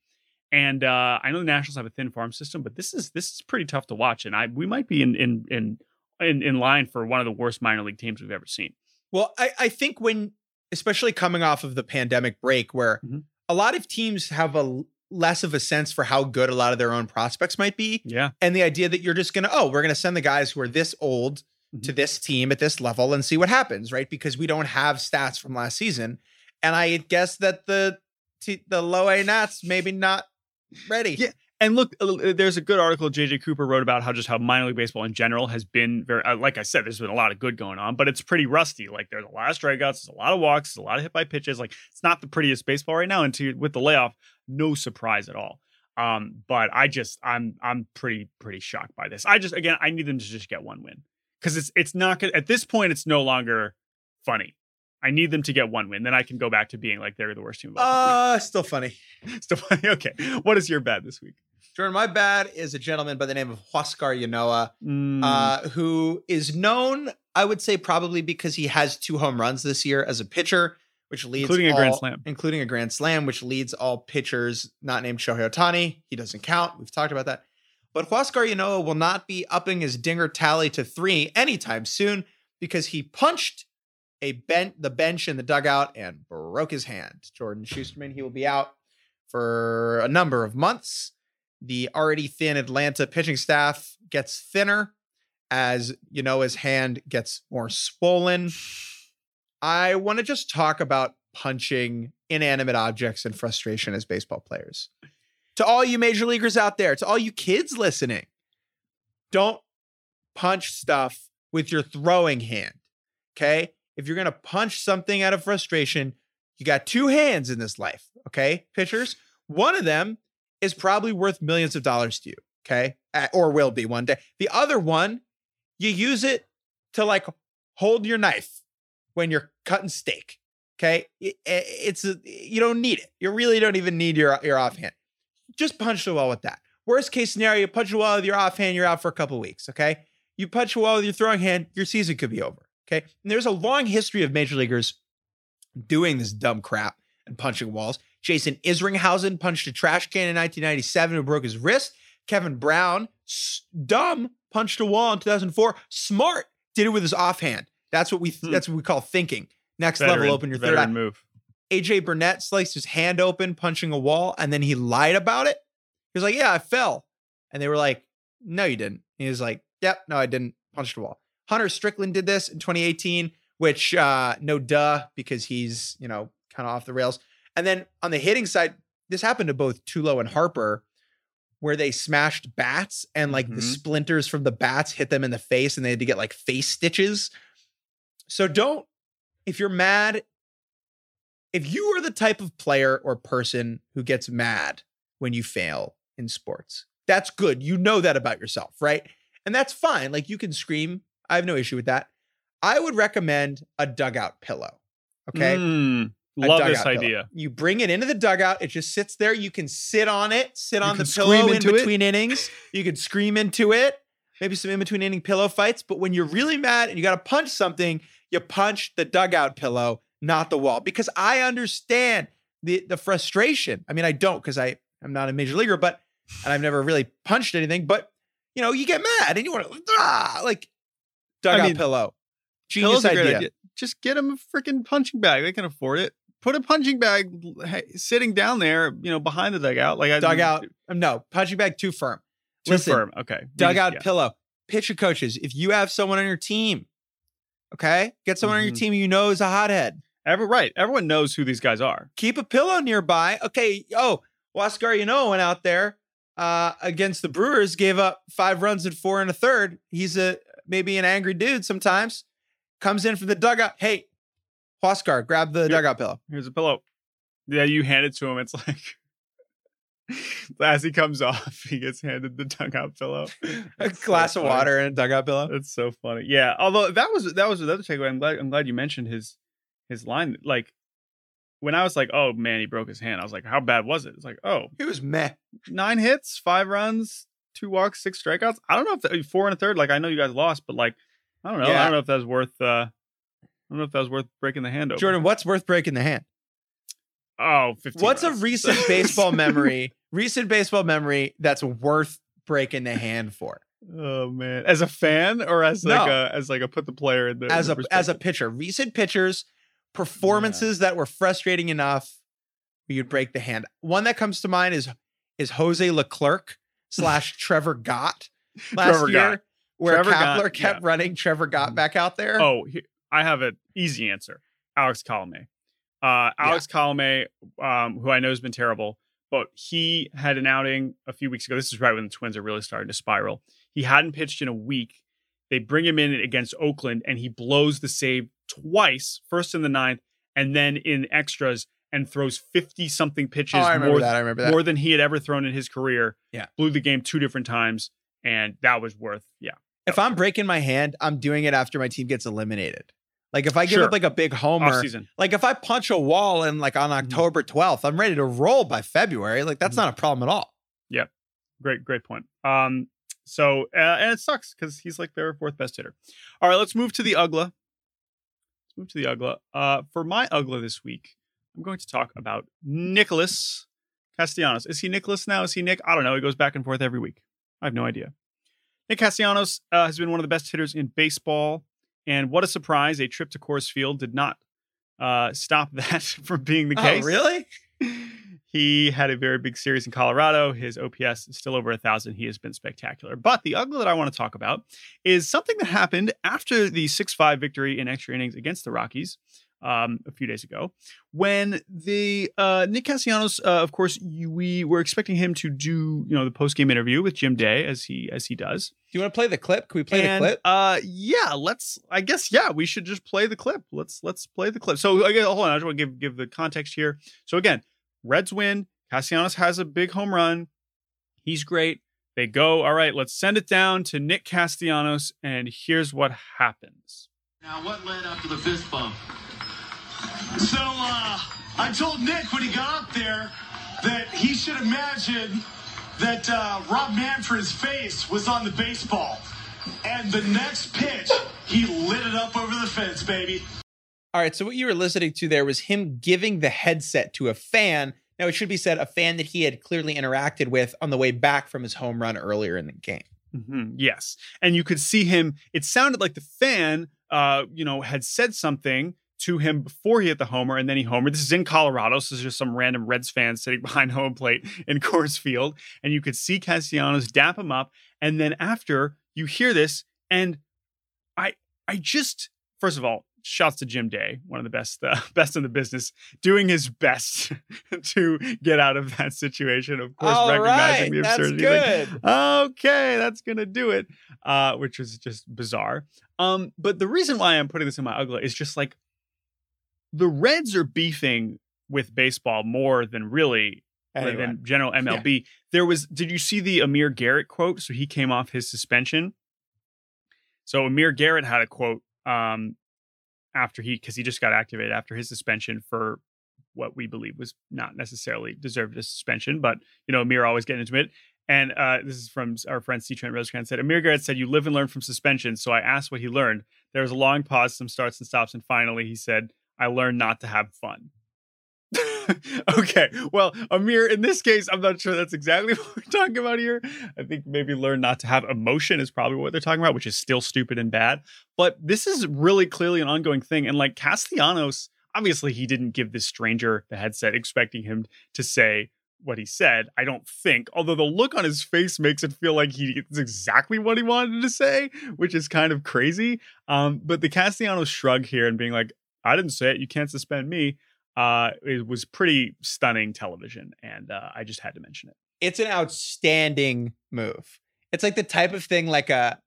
And I know the Nationals have a thin farm system, but this is pretty tough to watch. And we might be in line for one of the worst minor league teams we've ever seen. Well, I think when, especially coming off of the pandemic break, where mm-hmm. a lot of teams have a less of a sense for how good a lot of their own prospects might be. Yeah. And the idea that you're just going to, we're going to send the guys who are this old mm-hmm. to this team at this level and see what happens, right? Because we don't have stats from last season. And I guess that the low A Nats maybe not ready. Yeah. And look, there's a good article JJ Cooper wrote about how minor league baseball in general has been very, like I said, there's been a lot of good going on, but it's pretty rusty. Like there's a lot of strikeouts, there's a lot of walks, there's a lot of hit by pitches. Like it's not the prettiest baseball right now. And with the layoff, no surprise at all. But I'm pretty shocked by this. I need them to just get one win because it's not good at this point. It's no longer funny. I need them to get one win. Then I can go back to being like, they're the worst team. Still funny. Still funny. Okay. What is your bad this week? Jordan, my bad is a gentleman by the name of Huáscar Ynoa, who is known, I would say, probably because he has 2 home runs this year as a pitcher, which leads including a grand slam, which leads all pitchers not named Shohei Ohtani. He doesn't count. We've talked about that. But Huáscar Ynoa will not be upping his dinger tally to 3 anytime soon because he punched the bench in the dugout and broke his hand. Jordan Schusterman, he will be out for a number of months. The already thin Atlanta pitching staff gets thinner as his hand gets more swollen. I want to just talk about punching inanimate objects and frustration as baseball players. To all you major leaguers out there, to all you kids listening, don't punch stuff with your throwing hand, okay? If you're going to punch something out of frustration, you got 2 hands in this life, okay, pitchers? One of them is probably worth millions of dollars to you, okay? Or will be one day. The other one, you use it to hold your knife when you're cutting steak, okay? You don't need it. You really don't even need your offhand. Just punch the wall with that. Worst case scenario, you punch the wall with your offhand, you're out for a couple weeks, okay? You punch the wall with your throwing hand, your season could be over, okay? And there's a long history of major leaguers doing this dumb crap and punching walls. Jason Isringhausen punched a trash can in 1997 and broke his wrist. Kevin Brown, dumb, punched a wall in 2004. Smart, did it with his offhand. That's what we call thinking. Next level, open your third eye. Move. AJ Burnett sliced his hand open, punching a wall, and then he lied about it. He was like, yeah, I fell. And they were like, no, you didn't. He was like, yep, no, I didn't. Punched a wall. Hunter Strickland did this in 2018, which no duh, because he's, kind of off the rails. And then on the hitting side, this happened to both Tulo and Harper, where they smashed bats and the splinters from the bats hit them in the face and they had to get face stitches. So if you're mad, if you are the type of player or person who gets mad when you fail in sports, that's good. You know that about yourself, right? And that's fine. You can scream. I have no issue with that. I would recommend a dugout pillow. Okay. Love this idea. Pillow. You bring it into the dugout. It just sits there. You can sit on it, on the pillow in between innings. You can scream into it. Maybe some in between inning pillow fights. But when you're really mad and you got to punch something, you punch the dugout pillow, not the wall. Because I understand the frustration. I mean, I don't because I'm not a major leaguer, and I've never really punched anything. But, you get mad and you want to, dugout pillow. Genius idea. Just get them a freaking punching bag. They can afford it. Put a punching bag sitting down there, behind the dugout. Punching bag too firm. Too firm. Okay. Dugout pillow. Pitcher coaches. If you have someone on your team, okay, get someone on your team is a hothead. Everyone knows who these guys are. Keep a pillow nearby. Okay. Oh, Huáscar Ynoa went out there against the Brewers, gave up 5 runs and 4 1/3. He's maybe an angry dude sometimes. Comes in from the dugout. Hey, Huáscar, grab the dugout pillow. Here's a pillow. Yeah, you hand it to him. It's as he comes off, he gets handed the dugout pillow. a glass of water and a dugout pillow. That's so funny. Yeah. Although that was another takeaway. I'm glad you mentioned his line. When I was like, oh man, he broke his hand. I was like, how bad was it? It's like, oh. He was meh. 9 hits, 5 runs, 2 walks, 6 strikeouts. I don't know if 4 1/3. I know you guys lost, but I don't know. Yeah. I don't know if that's worth. I don't know if that was worth breaking the hand over. Jordan, what's worth breaking the hand? Oh, 15 what's runs. A recent baseball memory? Recent baseball memory that's worth breaking the hand for. Oh man, as a fan or as like no. as a put the player in the as a pitcher. Recent pitchers performances that were frustrating enough you'd break the hand. One that comes to mind is Jose Leclerc / Trevor Gott last year. Where Kepler kept running Trevor Gott back out there. Oh, I have an easy answer. Alex Colomé. Who I know has been terrible, but he had an outing a few weeks ago. This is right when the Twins are really starting to spiral. He hadn't pitched in a week. They bring him in against Oakland, and he blows the save twice, first in the ninth, and then in extras, and throws 50-something pitches more than he had ever thrown in his career. Yeah. Blew the game 2 different times, and that was worth, If I'm breaking my hand, I'm doing it after my team gets eliminated. Like if I give up like a big homer, like if I punch a wall and like on October 12th, I'm ready to roll by February. Like that's not a problem at all. Yeah. Great point. So, and it sucks because he's like their 4th best hitter. All right, let's move to the UGLA. For my UGLA this week, I'm going to talk about Nicholas Castellanos. Is he Nicholas now? Is he Nick? I don't know. He goes back and forth every week. I have no idea. Nick Castellanos has been one of the best hitters in baseball. And what a surprise, a trip to Coors Field did not stop that from being the case. Oh, really? He had a very big series in Colorado. His OPS is still over 1,000. He has been spectacular. But the UGG that I want to talk about is something that happened after the 6-5 victory in extra innings against the Rockies a few days ago, when the Nick Castellanos, of course, we were expecting him to do, the post-game interview with Jim Day as he does. Do you want to play the clip? Can we play the clip? We should just play the clip. Let's play the clip. So again, hold on, I just want to give the context here. So again, Reds win. Castellanos has a big home run. He's great. They go, all right, let's send it down to Nick Castellanos. And here's what happens. Now, what led up to the fist bump? So I told Nick when he got up there that he should imagine that Rob Manfred's face was on the baseball. And the next pitch, he lit it up over the fence, baby. All right, so what you were listening to there was him giving the headset to a fan. Now, it should be said, a fan that he had clearly interacted with on the way back from his home run earlier in the game. Mm-hmm, yes. And you could see him. It sounded like the fan, had said something to him before he hit the homer, and then he homered. This is in Colorado, so there's just some random Reds fan sitting behind home plate in Coors Field, and you could see Castellanos dap him up, and then after, you hear this, and I just, first of all, shouts to Jim Day, one of the best in the business, doing his best to get out of that situation. Of course, all recognizing the absurdity. That's good. Like, okay, that's gonna do it, which is just bizarre. But the reason why I'm putting this in my UGLA is just like the Reds are beefing with baseball more than really than general MLB. Yeah. Did you see the Amir Garrett quote? So he came off his suspension. So Amir Garrett had a quote. Because he just got activated after his suspension for what we believe was not necessarily deserved a suspension, but Amir always getting into it. And this is from our friend C. Trent Rosecrans said, Amir Garrett said, "You live and learn from suspension." So I asked what he learned. There was a long pause, some starts and stops, and finally he said, "I learned not to have fun." Okay, well, Amir, in this case, I'm not sure that's exactly what we're talking about here. I think maybe learn not to have emotion is probably what they're talking about, which is still stupid and bad. But this is really clearly an ongoing thing. And like Castellanos, obviously he didn't give this stranger the headset expecting him to say what he said, I don't think. Although the look on his face makes it feel like it's exactly what he wanted to say, which is kind of crazy. But the Castellanos shrug here and being like, "I didn't say it, you can't suspend me." It was pretty stunning television, and I just had to mention it. It's an outstanding move. It's like the type of thing like the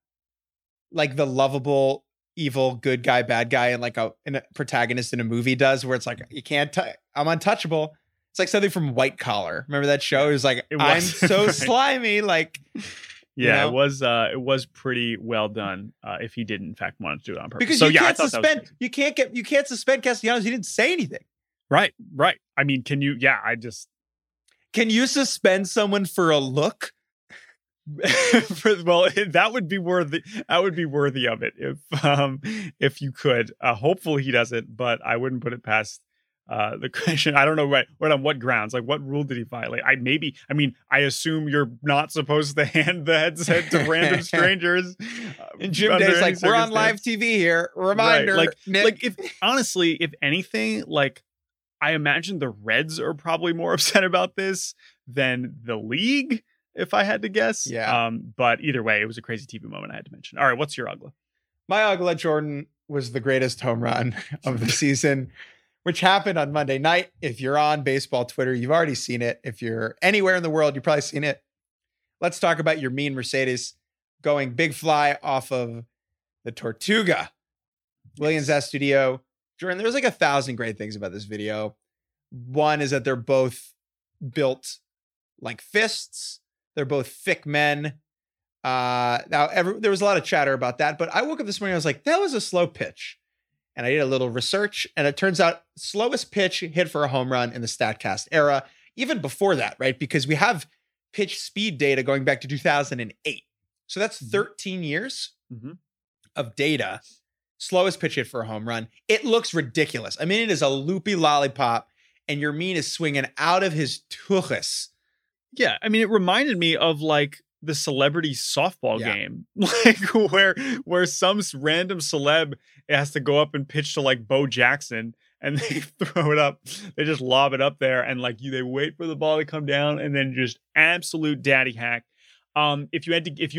lovable, evil, good guy, bad guy, and like a protagonist in a movie does, where it's like, you can't I'm untouchable. It's like something from White Collar. Remember that show? It was like, I'm so slimy, like... Yeah, it was pretty well done. If he did in fact want to do it on purpose, because you can't suspend Castellanos. He didn't say anything. Right. I mean, can you? Yeah, can you suspend someone for a look? Well, that would be worthy of it if you could. Hopefully he doesn't, but I wouldn't put it past the question. I don't know on what grounds, like what rule did he violate? I assume you're not supposed to hand the headset to random strangers. And Jim Day's like, we're on live TV here. Reminder. Right. If anything, like, I imagine the Reds are probably more upset about this than the league, if I had to guess. Yeah. But either way, it was a crazy TV moment I had to mention. All right, what's your Ugla? My Ugla, Jordan, was the greatest home run of the season, which happened on Monday night. If you're on baseball Twitter, you've already seen it. If you're anywhere in the world, you've probably seen it. Let's talk about Yermín Mercedes going big fly off of the Tortuga. Williams Astudillo. Jordan, there's like 1,000 great things about this video. One is that they're both built like fists. They're both thick men. There was a lot of chatter about that, but I woke up this morning, I was like, that was a slow pitch. And I did a little research, and it turns out slowest pitch hit for a home run in the StatCast era, even before that, right? Because we have pitch speed data going back to 2008. So that's 13 years of data. Slowest pitch hit for a home run. It looks ridiculous. I mean, it is a loopy lollipop, and Yermín is swinging out of his tuchus. Yeah, I mean, it reminded me of like the celebrity softball game, like where some random celeb has to go up and pitch to like Bo Jackson, and they throw it up. They just lob it up there, and they wait for the ball to come down, and then just absolute daddy hack. If you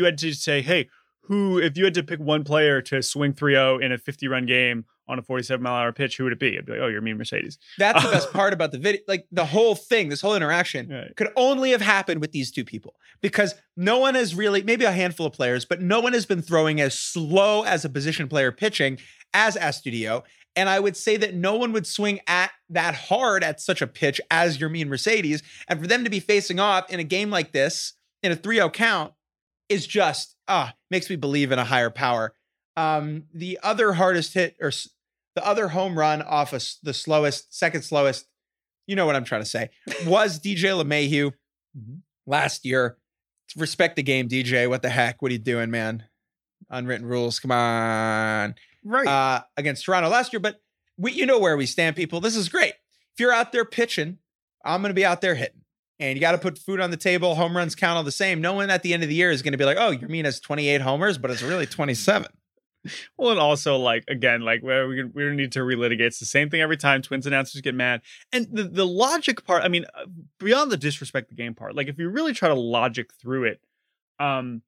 had to say, hey, if you had to pick one player to swing 3-0 in a 50-run game on a 47-mile-an-hour pitch, who would it be? I'd be like, oh, Yermín Mercedes. That's the best part about the video. Like, the whole thing, this whole interaction could only have happened with these two people, because no one has really, maybe a handful of players, but no one has been throwing as slow as a position player pitching as Astudillo. And I would say that no one would swing at that hard at such a pitch as Yermín Mercedes. And for them to be facing off in a game like this, in a 3-0 count, is just makes me believe in a higher power. The other hardest hit, or the other home run off of the second slowest, you know what I'm trying to say, was DJ LeMahieu last year. Respect the game, DJ. What the heck? What are you doing, man? Unwritten rules. Come on. Right. Against Toronto last year, but you know where we stand, people. This is great. If you're out there pitching, I'm going to be out there hitting. And you got to put food on the table. Home runs count all the same. No one at the end of the year is going to be like, oh, Yermín has 28 homers, but it's really 27. Well, and also, we don't need to relitigate. It's the same thing every time. Twins announcers get mad. And the logic part, I mean, beyond the disrespect the game part, if you really try to logic through it, they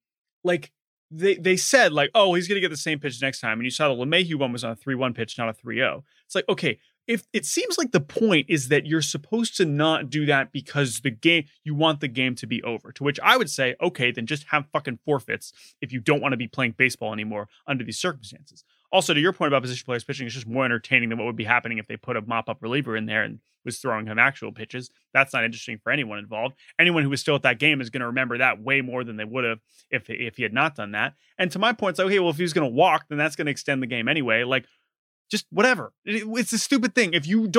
said, oh, he's going to get the same pitch next time. And you saw the LeMahieu one was on a 3-1 pitch, not a 3-0. It's like, okay. If it seems like the point is that you're supposed to not do that because you want the game to be over, to which I would say, okay, then just have fucking forfeits if you don't want to be playing baseball anymore under these circumstances. Also, to your point about position players pitching, it's just more entertaining than what would be happening if they put a mop-up reliever in there and was throwing him actual pitches. That's not interesting for anyone involved. Anyone who was still at that game is going to remember that way more than they would have if he had not done that. And to my point, it's like, okay, well, if he was going to walk, then that's going to extend the game anyway. Just whatever. It's a stupid thing. If you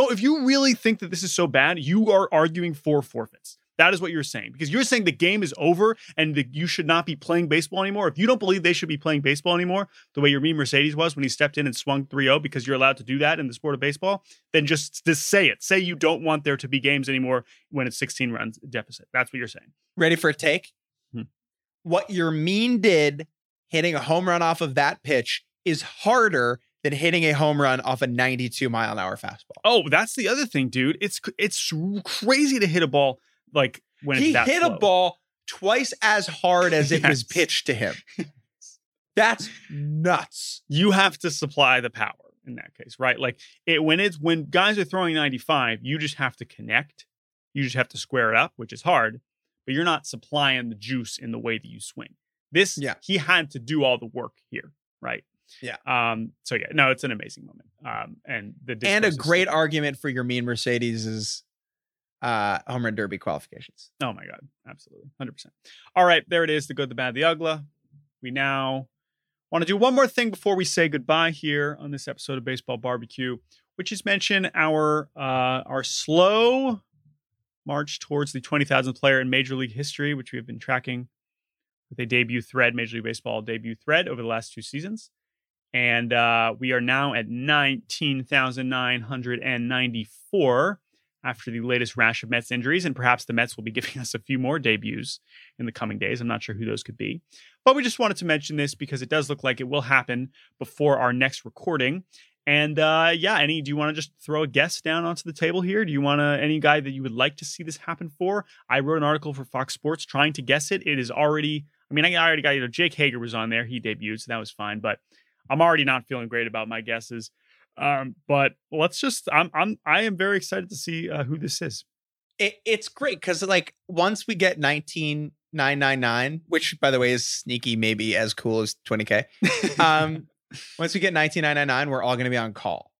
really think that this is so bad, you are arguing for forfeits. That is what you're saying, because you're saying the game is over and that you should not be playing baseball anymore. If you don't believe they should be playing baseball anymore, the way Yermín Mercedes was when he stepped in and swung 3-0 because you're allowed to do that in the sport of baseball, then just say it. Say you don't want there to be games anymore when it's 16 runs deficit. That's what you're saying. Ready for a take? What Yermín did hitting a home run off of that pitch is harder than hitting a home run off a 92-mile-an-hour fastball. Oh, that's the other thing, dude. It's crazy to hit a ball like when he hit slow. A ball twice as hard as it was pitched to him. That's nuts. You have to supply the power in that case, right? When guys are throwing 95, you just have to connect. You just have to square it up, which is hard, but you're not supplying the juice in the way that you swing. He had to do all the work here, right? Yeah. It's an amazing moment. And a great argument for Yermín Mercedes' home run derby qualifications. Oh my God. Absolutely. 100%. All right. There it is. The good, the bad, the ugly. We now want to do one more thing before we say goodbye here on this episode of Baseball Barbecue, which is mention our slow march towards the 20,000th player in Major League history, which we have been tracking with a debut thread, Major League Baseball debut thread over the last two seasons. And we are now at 19,994 after the latest rash of Mets injuries. And perhaps the Mets will be giving us a few more debuts in the coming days. I'm not sure who those could be. But we just wanted to mention this because it does look like it will happen before our next recording. And Annie, do you want to just throw a guest down onto the table here? Do you want to, any guy that you would like to see this happen for? I wrote an article for Fox Sports trying to guess it. It is already, I already got, Jake Hager was on there. He debuted, so that was fine. But I'm already not feeling great about my guesses. But let's just, I am very excited to see who this is. It's great because like once we get 19,999, which by the way is sneaky, maybe as cool as 20K. Once we get 19,999, we're all going to be on call.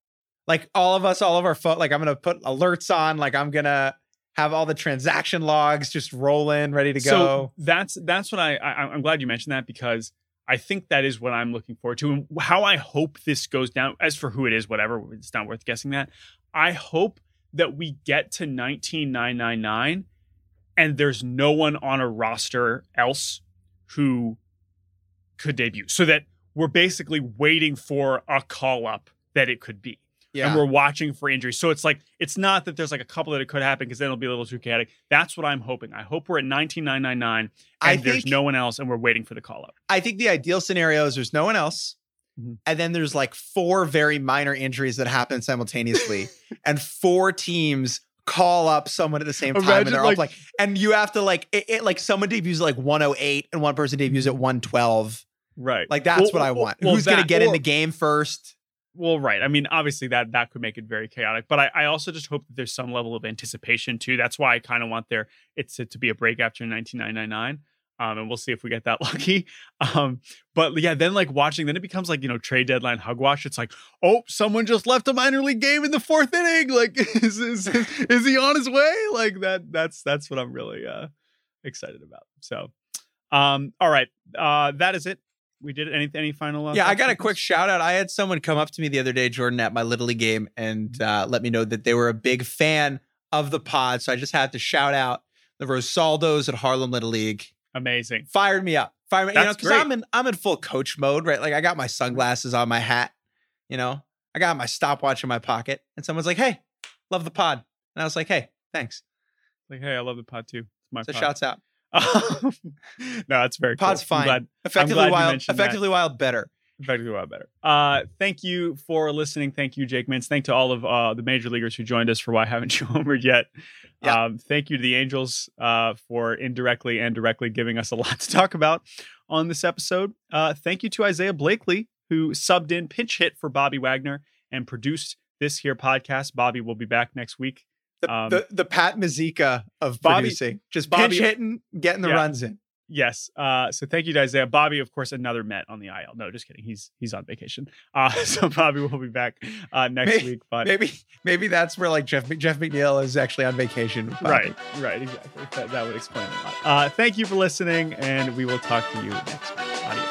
Like all of us, all of our phone, like I'm going to put alerts on, like I'm going to have all the transaction logs just rolling, ready to go. So that's what I'm glad you mentioned that because I think that is what I'm looking forward to and how I hope this goes down. As for who it is, whatever, it's not worth guessing that. I hope that we get to 19,999 and there's no one on a roster else who could debut so that we're basically waiting for a call up that it could be. Yeah. And we're watching for injuries. So it's like, it's not that there's like a couple that it could happen because then it'll be a little too chaotic. That's what I'm hoping. I hope we're at 19,999 and there's no one else and we're waiting for the call up. I think the ideal scenario is there's no one else. Mm-hmm. And then there's like four very minor injuries that happen simultaneously and four teams call up someone at the same time. Imagine, and they're all like, and you have to like, it someone debuts at like 108 and one person debuts at 112. Right. Like that's what I want. Who's going to get in the game first? Well, right. I mean, obviously that could make it very chaotic, but I also just hope that there's some level of anticipation too. That's why I kind of want it to be a break after 19,999. And we'll see if we get that lucky. But yeah, then like watching, then it becomes like, trade deadline hugwash. It's like, oh, someone just left a minor league game in the fourth inning. Like, is he on his way? Like that's what I'm really excited about. So, all right. That is it. We did it. Any final? I got a quick shout out. I had someone come up to me the other day, Jordan, at my Little League game and let me know that they were a big fan of the pod. So I just had to shout out the Rosaldos at Harlem Little League. Amazing. Fired me up. That's because I'm in full coach mode, right? Like I got my sunglasses on, my hat, I got my stopwatch in my pocket and someone's like, hey, love the pod. And I was like, hey, thanks. Like, hey, I love the pod too. It's my pod. Shouts out. No, that's very pod's cool. Fine. Effectively wild better. Thank you for listening. Thank you, Jake Mintz. Thank to all of the major leaguers who joined us for Why Haven't You Homered Yet? Yeah. Thank you to the Angels for indirectly and directly giving us a lot to talk about on this episode. Thank you to Isaiah Blakely, who subbed in pinch hit for Bobby Wagner and produced this here podcast. Bobby will be back next week. The Pat Mazika of Bobby, producing. Just Bobby, pinch hitting, getting the runs in. Yes. So thank you to Isaiah. Bobby, of course, another Met on the IL. No, just kidding. He's on vacation. So Bobby will be back next week. But maybe that's where like Jeff McNeil is actually on vacation. Right, exactly. That would explain a lot. Thank you for listening, and we will talk to you next week. Adios.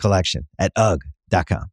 Collection at UGG.com.